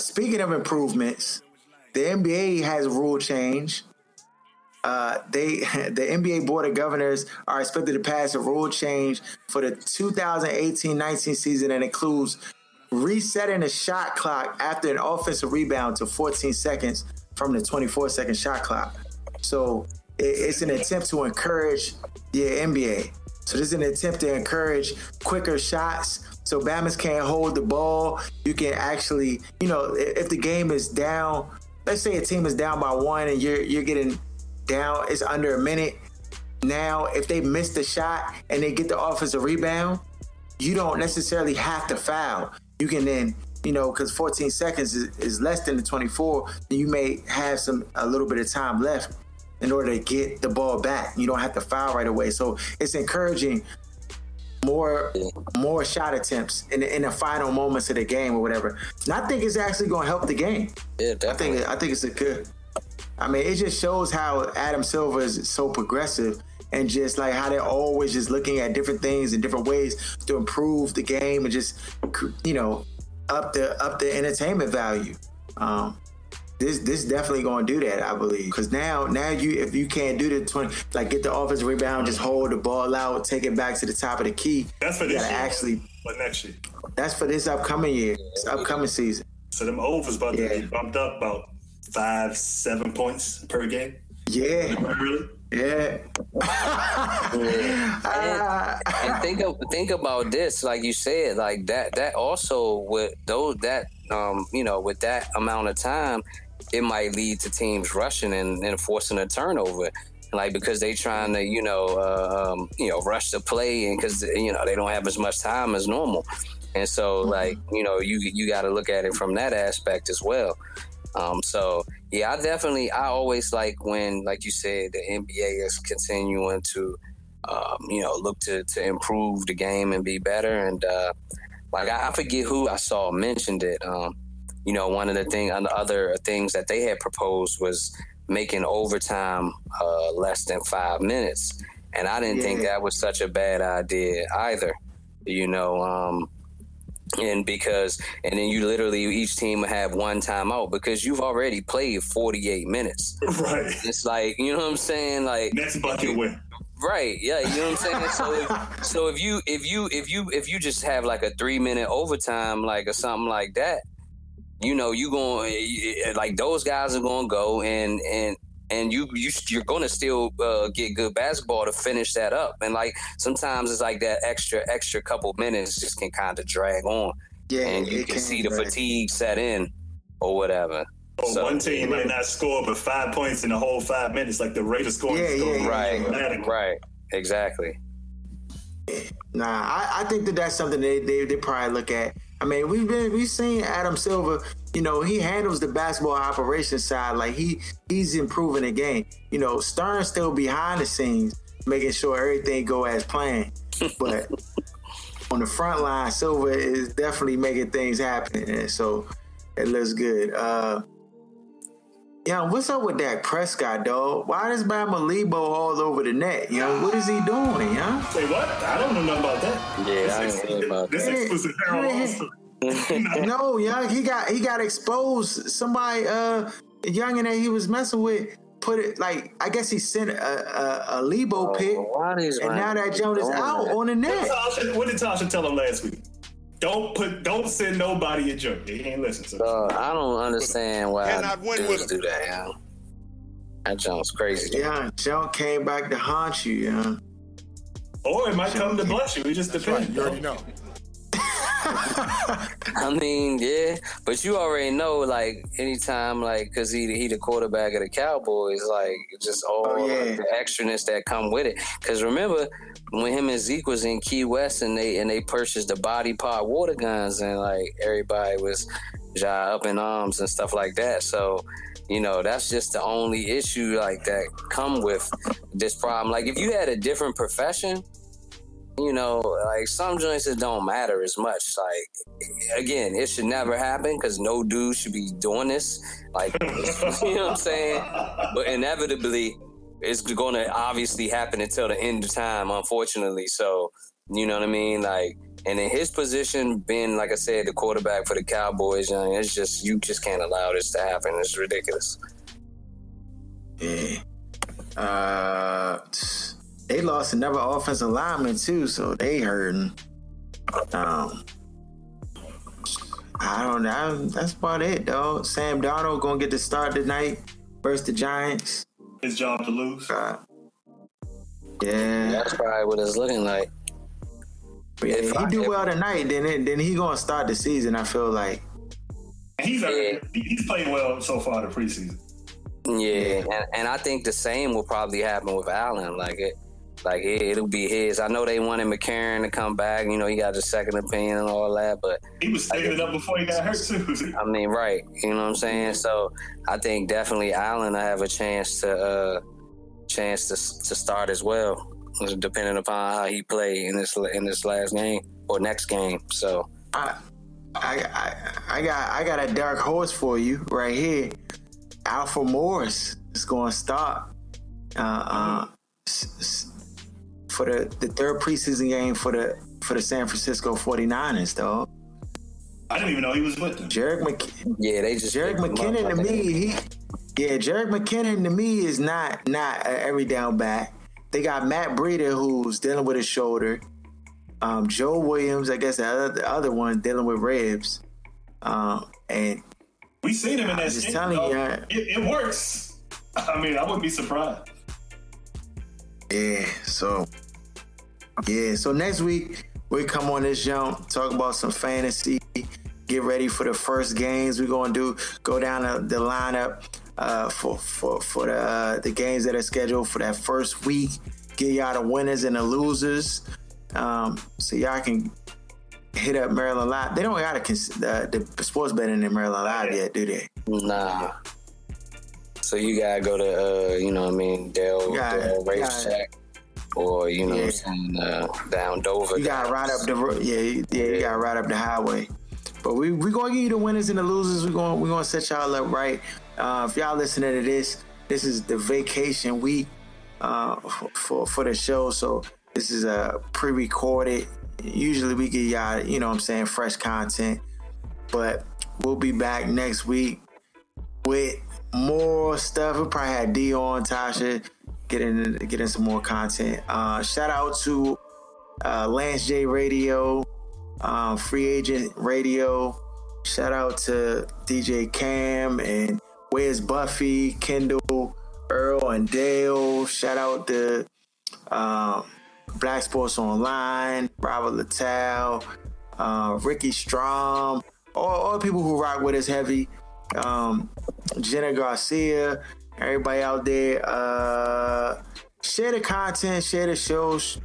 Speaking of improvements, the NBA has rule change. The NBA Board of Governors are expected to pass a rule change for the 2018-19 season that includes resetting the shot clock after an offensive rebound to 14 seconds from the 24-second shot clock. So it's an attempt to encourage the NBA. So this is an attempt to encourage quicker shots. So Bammers can't hold the ball. You can actually, you know, if the game is down, let's say a team is down by one and you're getting... down, it's under a minute. Now, if they miss the shot and they get the offensive rebound, you don't necessarily have to foul. You can then, you know, because 14 seconds is less than the 24, then you may have a little bit of time left in order to get the ball back. You don't have to foul right away. So it's encouraging more shot attempts in the final moments of the game or whatever. And I think it's actually going to help the game. Yeah, definitely. I think it's a good... I mean, it just shows how Adam Silver is so progressive and just like how they're always just looking at different things and different ways to improve the game and just, you know, up the entertainment value. This definitely going to do that, I believe. Because now if you can't do the 20, like get the offensive rebound, just hold the ball out, take it back to the top of the key. That's for this year. Next year. That's for this upcoming year, this upcoming season. So them overs about to be bumped up about 5-7 points per game. Yeah. Really? Yeah. And think about this, like you said, like that also with those that you know, with that amount of time, it might lead to teams rushing and forcing a turnover. Like because they trying to, you know, rush the play and because you know, they don't have as much time as normal. And so like, you know, you gotta look at it from that aspect as well. So yeah, I always like when, like you said, the NBA is continuing to, you know, look to improve the game and be better. And like I forget who I saw mentioned it. You know, one of the other things that they had proposed was making overtime less than 5 minutes, and I didn't think that was such a bad idea either. You know. And then you literally, each team would have one timeout because you've already played 48 minutes. Right. It's like, you know what I'm saying? Like, next bucket win. Right. Yeah. You know what I'm saying? So if you just have like a 3-minute overtime, like, or something like that, you know, you going, like, those guys are going to go and you're going to still get good basketball to finish that up. And like, sometimes it's like that extra couple minutes just can kind of drag on. Yeah. And you can see the fatigue set in or whatever. Well, so, one team might not score, but 5 points in the whole 5 minutes, like the rate of scoring is going right. Exactly. Nah, I think that's something they probably look at. I mean, we've seen Adam Silver, you know, he handles the basketball operations side. Like, he's improving the game. You know, Stern's still behind the scenes, making sure everything go as planned. But on the front line, Silver is definitely making things happen. And so it looks good. Yeah, what's up with Dak Prescott, dog? Why is Bama Lebo all over the net? You know, what is he doing? Yeah. Say what? I don't know nothing about that. Yeah, I didn't know about that. Exclusive Harold. No, young, he got exposed. Somebody, youngin' that he was messing with, put it like, I guess he sent a Lebo pick, and now that Jones is out on the net. What did Tasha tell him last week? Don't send nobody a joke. They ain't listening to me. I don't understand why dudes do that. Yeah. That Jones crazy. Yeah, Jones came back to haunt you. Yeah. Or it might come to bless you. It just depends. Right. You already know. I mean, yeah, but you already know. Like, anytime, like, because he the quarterback of the Cowboys. Like, just all the extraness that come with it. Because remember, when him and Zeke was in Key West and they purchased the body part water guns, and like, everybody was up in arms and stuff like that. So, you know, that's just the only issue like that come with this problem. Like, if you had a different profession, you know, like, some joints, it don't matter as much. Like, again, it should never happen because no dude should be doing this. Like, you know what I'm saying? But inevitably, it's going to obviously happen until the end of time, unfortunately. So, you know what I mean? Like, and in his position, being, like I said, the quarterback for the Cowboys, I mean, it's just, you just can't allow this to happen. It's ridiculous. Yeah. They lost another offensive lineman, too, so they hurting. I don't know. That's about it, though. Sam Darnold going to get the start tonight versus the Giants. His job to lose. Yeah. That's probably what it's looking like. But yeah, if he do well tonight, then he going to start the season, I feel like. He's played well so far the preseason. Yeah, and I think the same will probably happen with Allen. It'll be his. I know they wanted McCarron to come back. You know, he got the second opinion and all that, but he was saving up before he got hurt too. I mean, right? You know what I'm saying? So I think definitely Allen will have a chance to start as well, depending upon how he played in this last game or next game. So I got a dark horse for you right here. Alfred Morris is going to start for the third preseason game for the San Francisco 49ers, dog. I didn't even know he was with them. Jerick McKinnon to me, Jerick McKinnon to me is not an every down back. They got Matt Breida, who's dealing with his shoulder. Joe Williams, I guess the other one, dealing with ribs. And we seen him in that shit. It works. I mean, I wouldn't be surprised. Yeah, so next week we come on this jump, talk about some fantasy, get ready for the first games. We're gonna go down the lineup for the games that are scheduled for that first week. Get y'all the winners and the losers, so y'all can hit up Maryland Live. They don't got the sports betting in Maryland Live yet, do they? Nah. So you gotta go to, you know what I mean, Dale Race Shack, or, you know what I'm saying, down Dover. You gotta ride up you gotta ride up the highway. But we gonna give you the winners and the losers. We gonna set y'all up right. If y'all listening to this is the vacation week for the show. So this is a pre-recorded. Usually we get y'all, you know what I'm saying, fresh content. But we'll be back next week with more stuff. We probably had D on, Tasha, get in some more content. Shout out to Lance J Radio, Free Agent Radio. Shout out to DJ Cam and Where's Buffy, Kendall, Earl, and Dale. Shout out to Black Sports Online, Robert Littell, Ricky Strom, all the people who rock with us heavy. Jenna Garcia, everybody out there. Share the content, share the shows.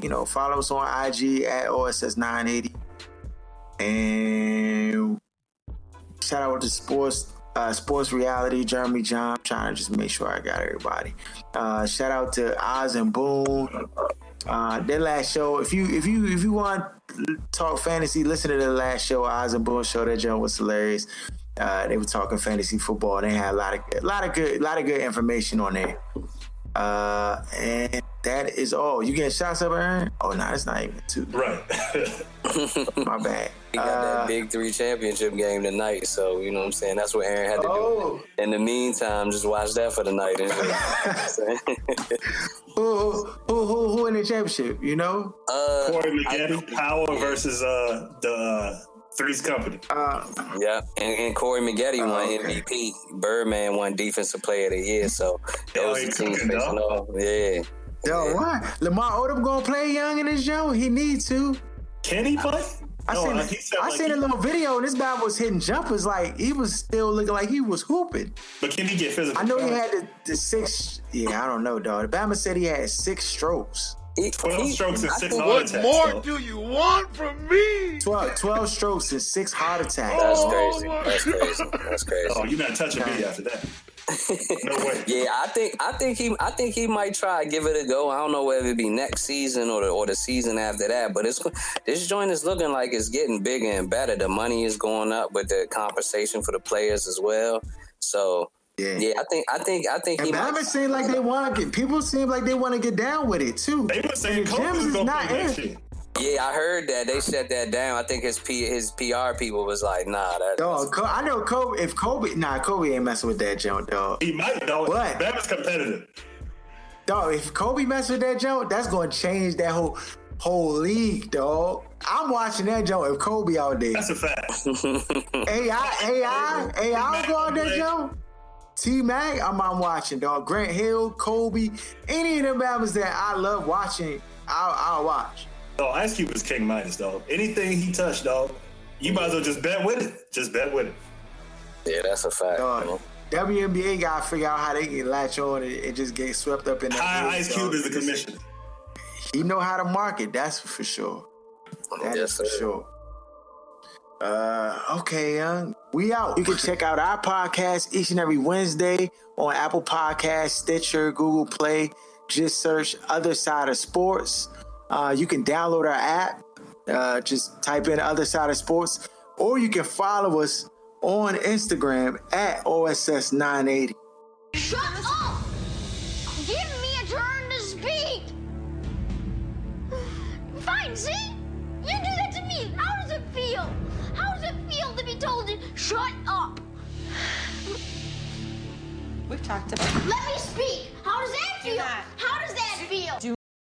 You know, follow us on IG at OSS 980. And shout out to Sports Reality, Jeremy John. I'm trying to just make sure I got everybody. Shout out to Oz and Boone. Their last show. If you want to talk fantasy, listen to their last show, Oz and Boone show. That joke was hilarious. They were talking fantasy football. They had a lot of good information on there. And that is all. You getting shots up, Aaron? Oh no, it's not even two. Right. My bad. We got that Big Three championship game tonight, so you know what I'm saying. That's what Aaron had to do. In the meantime, just watch that for the night. who in the championship? You know, Corey Maggette, Power versus the Three's Company. Yeah, and Corey Maggette won MVP. Birdman won Defensive Player of the Year. So those are teams facing off. Yeah. Yo, why? Lamar Odom gonna play Young in this show? He needs to. Can he play? I seen a little video, and this guy was hitting jumpers. Like, he was still looking like he was hooping. But can he get physical? I know he had the six. Yeah, I don't know, dog. Bama said he had 6 strokes. 12 strokes and 6 heart attacks. What more do you want from me? 12 strokes and 6 heart attacks. That's crazy. Oh, you're not touching me after that. No way. Yeah, I think he might try to give it a go. I don't know whether it be next season or the season after that, but this joint is looking like it's getting bigger and better. The money is going up with the compensation for the players as well. So yeah, I think. And Bama seem like they want to get. People seem like they want to get down with it too. They were saying Coach is not in. Yeah, I heard that they shut that down. I think his PR people was like, "Nah, that." Dog, I know Kobe. If Kobe, Kobe ain't messing with that junk, dog. He might though. But Bama's competitive. Dog, if Kobe messes with that junk, that's gonna change that whole league, dog. I'm watching that junk. If Kobe out there, that's a fact. AI go out that junk. T-Mac, I'm watching, dog. Grant Hill, Kobe, any of them rappers that I love watching, I'll watch. No, Ice Cube was King Midas, dog. Anything he touched, dog, you might as well just bet with it. Yeah, that's a fact. Dog, WNBA got to figure out how they can latch on and just get swept up in that. Ice Cube is the commissioner. He know how to market, that's for sure. That's for sure. Okay, Young. We out. You can check out our podcast each and every Wednesday on Apple Podcasts, Stitcher, Google Play. Just search Other Side of Sports. You can download our app. Just type in Other Side of Sports. Or you can follow us on Instagram at OSS 980. Shut up! Give me a turn to speak! Fine, see? You do that to me. How does it feel? How does it feel to be told to shut up? We've talked about it. Let me speak. How does that feel?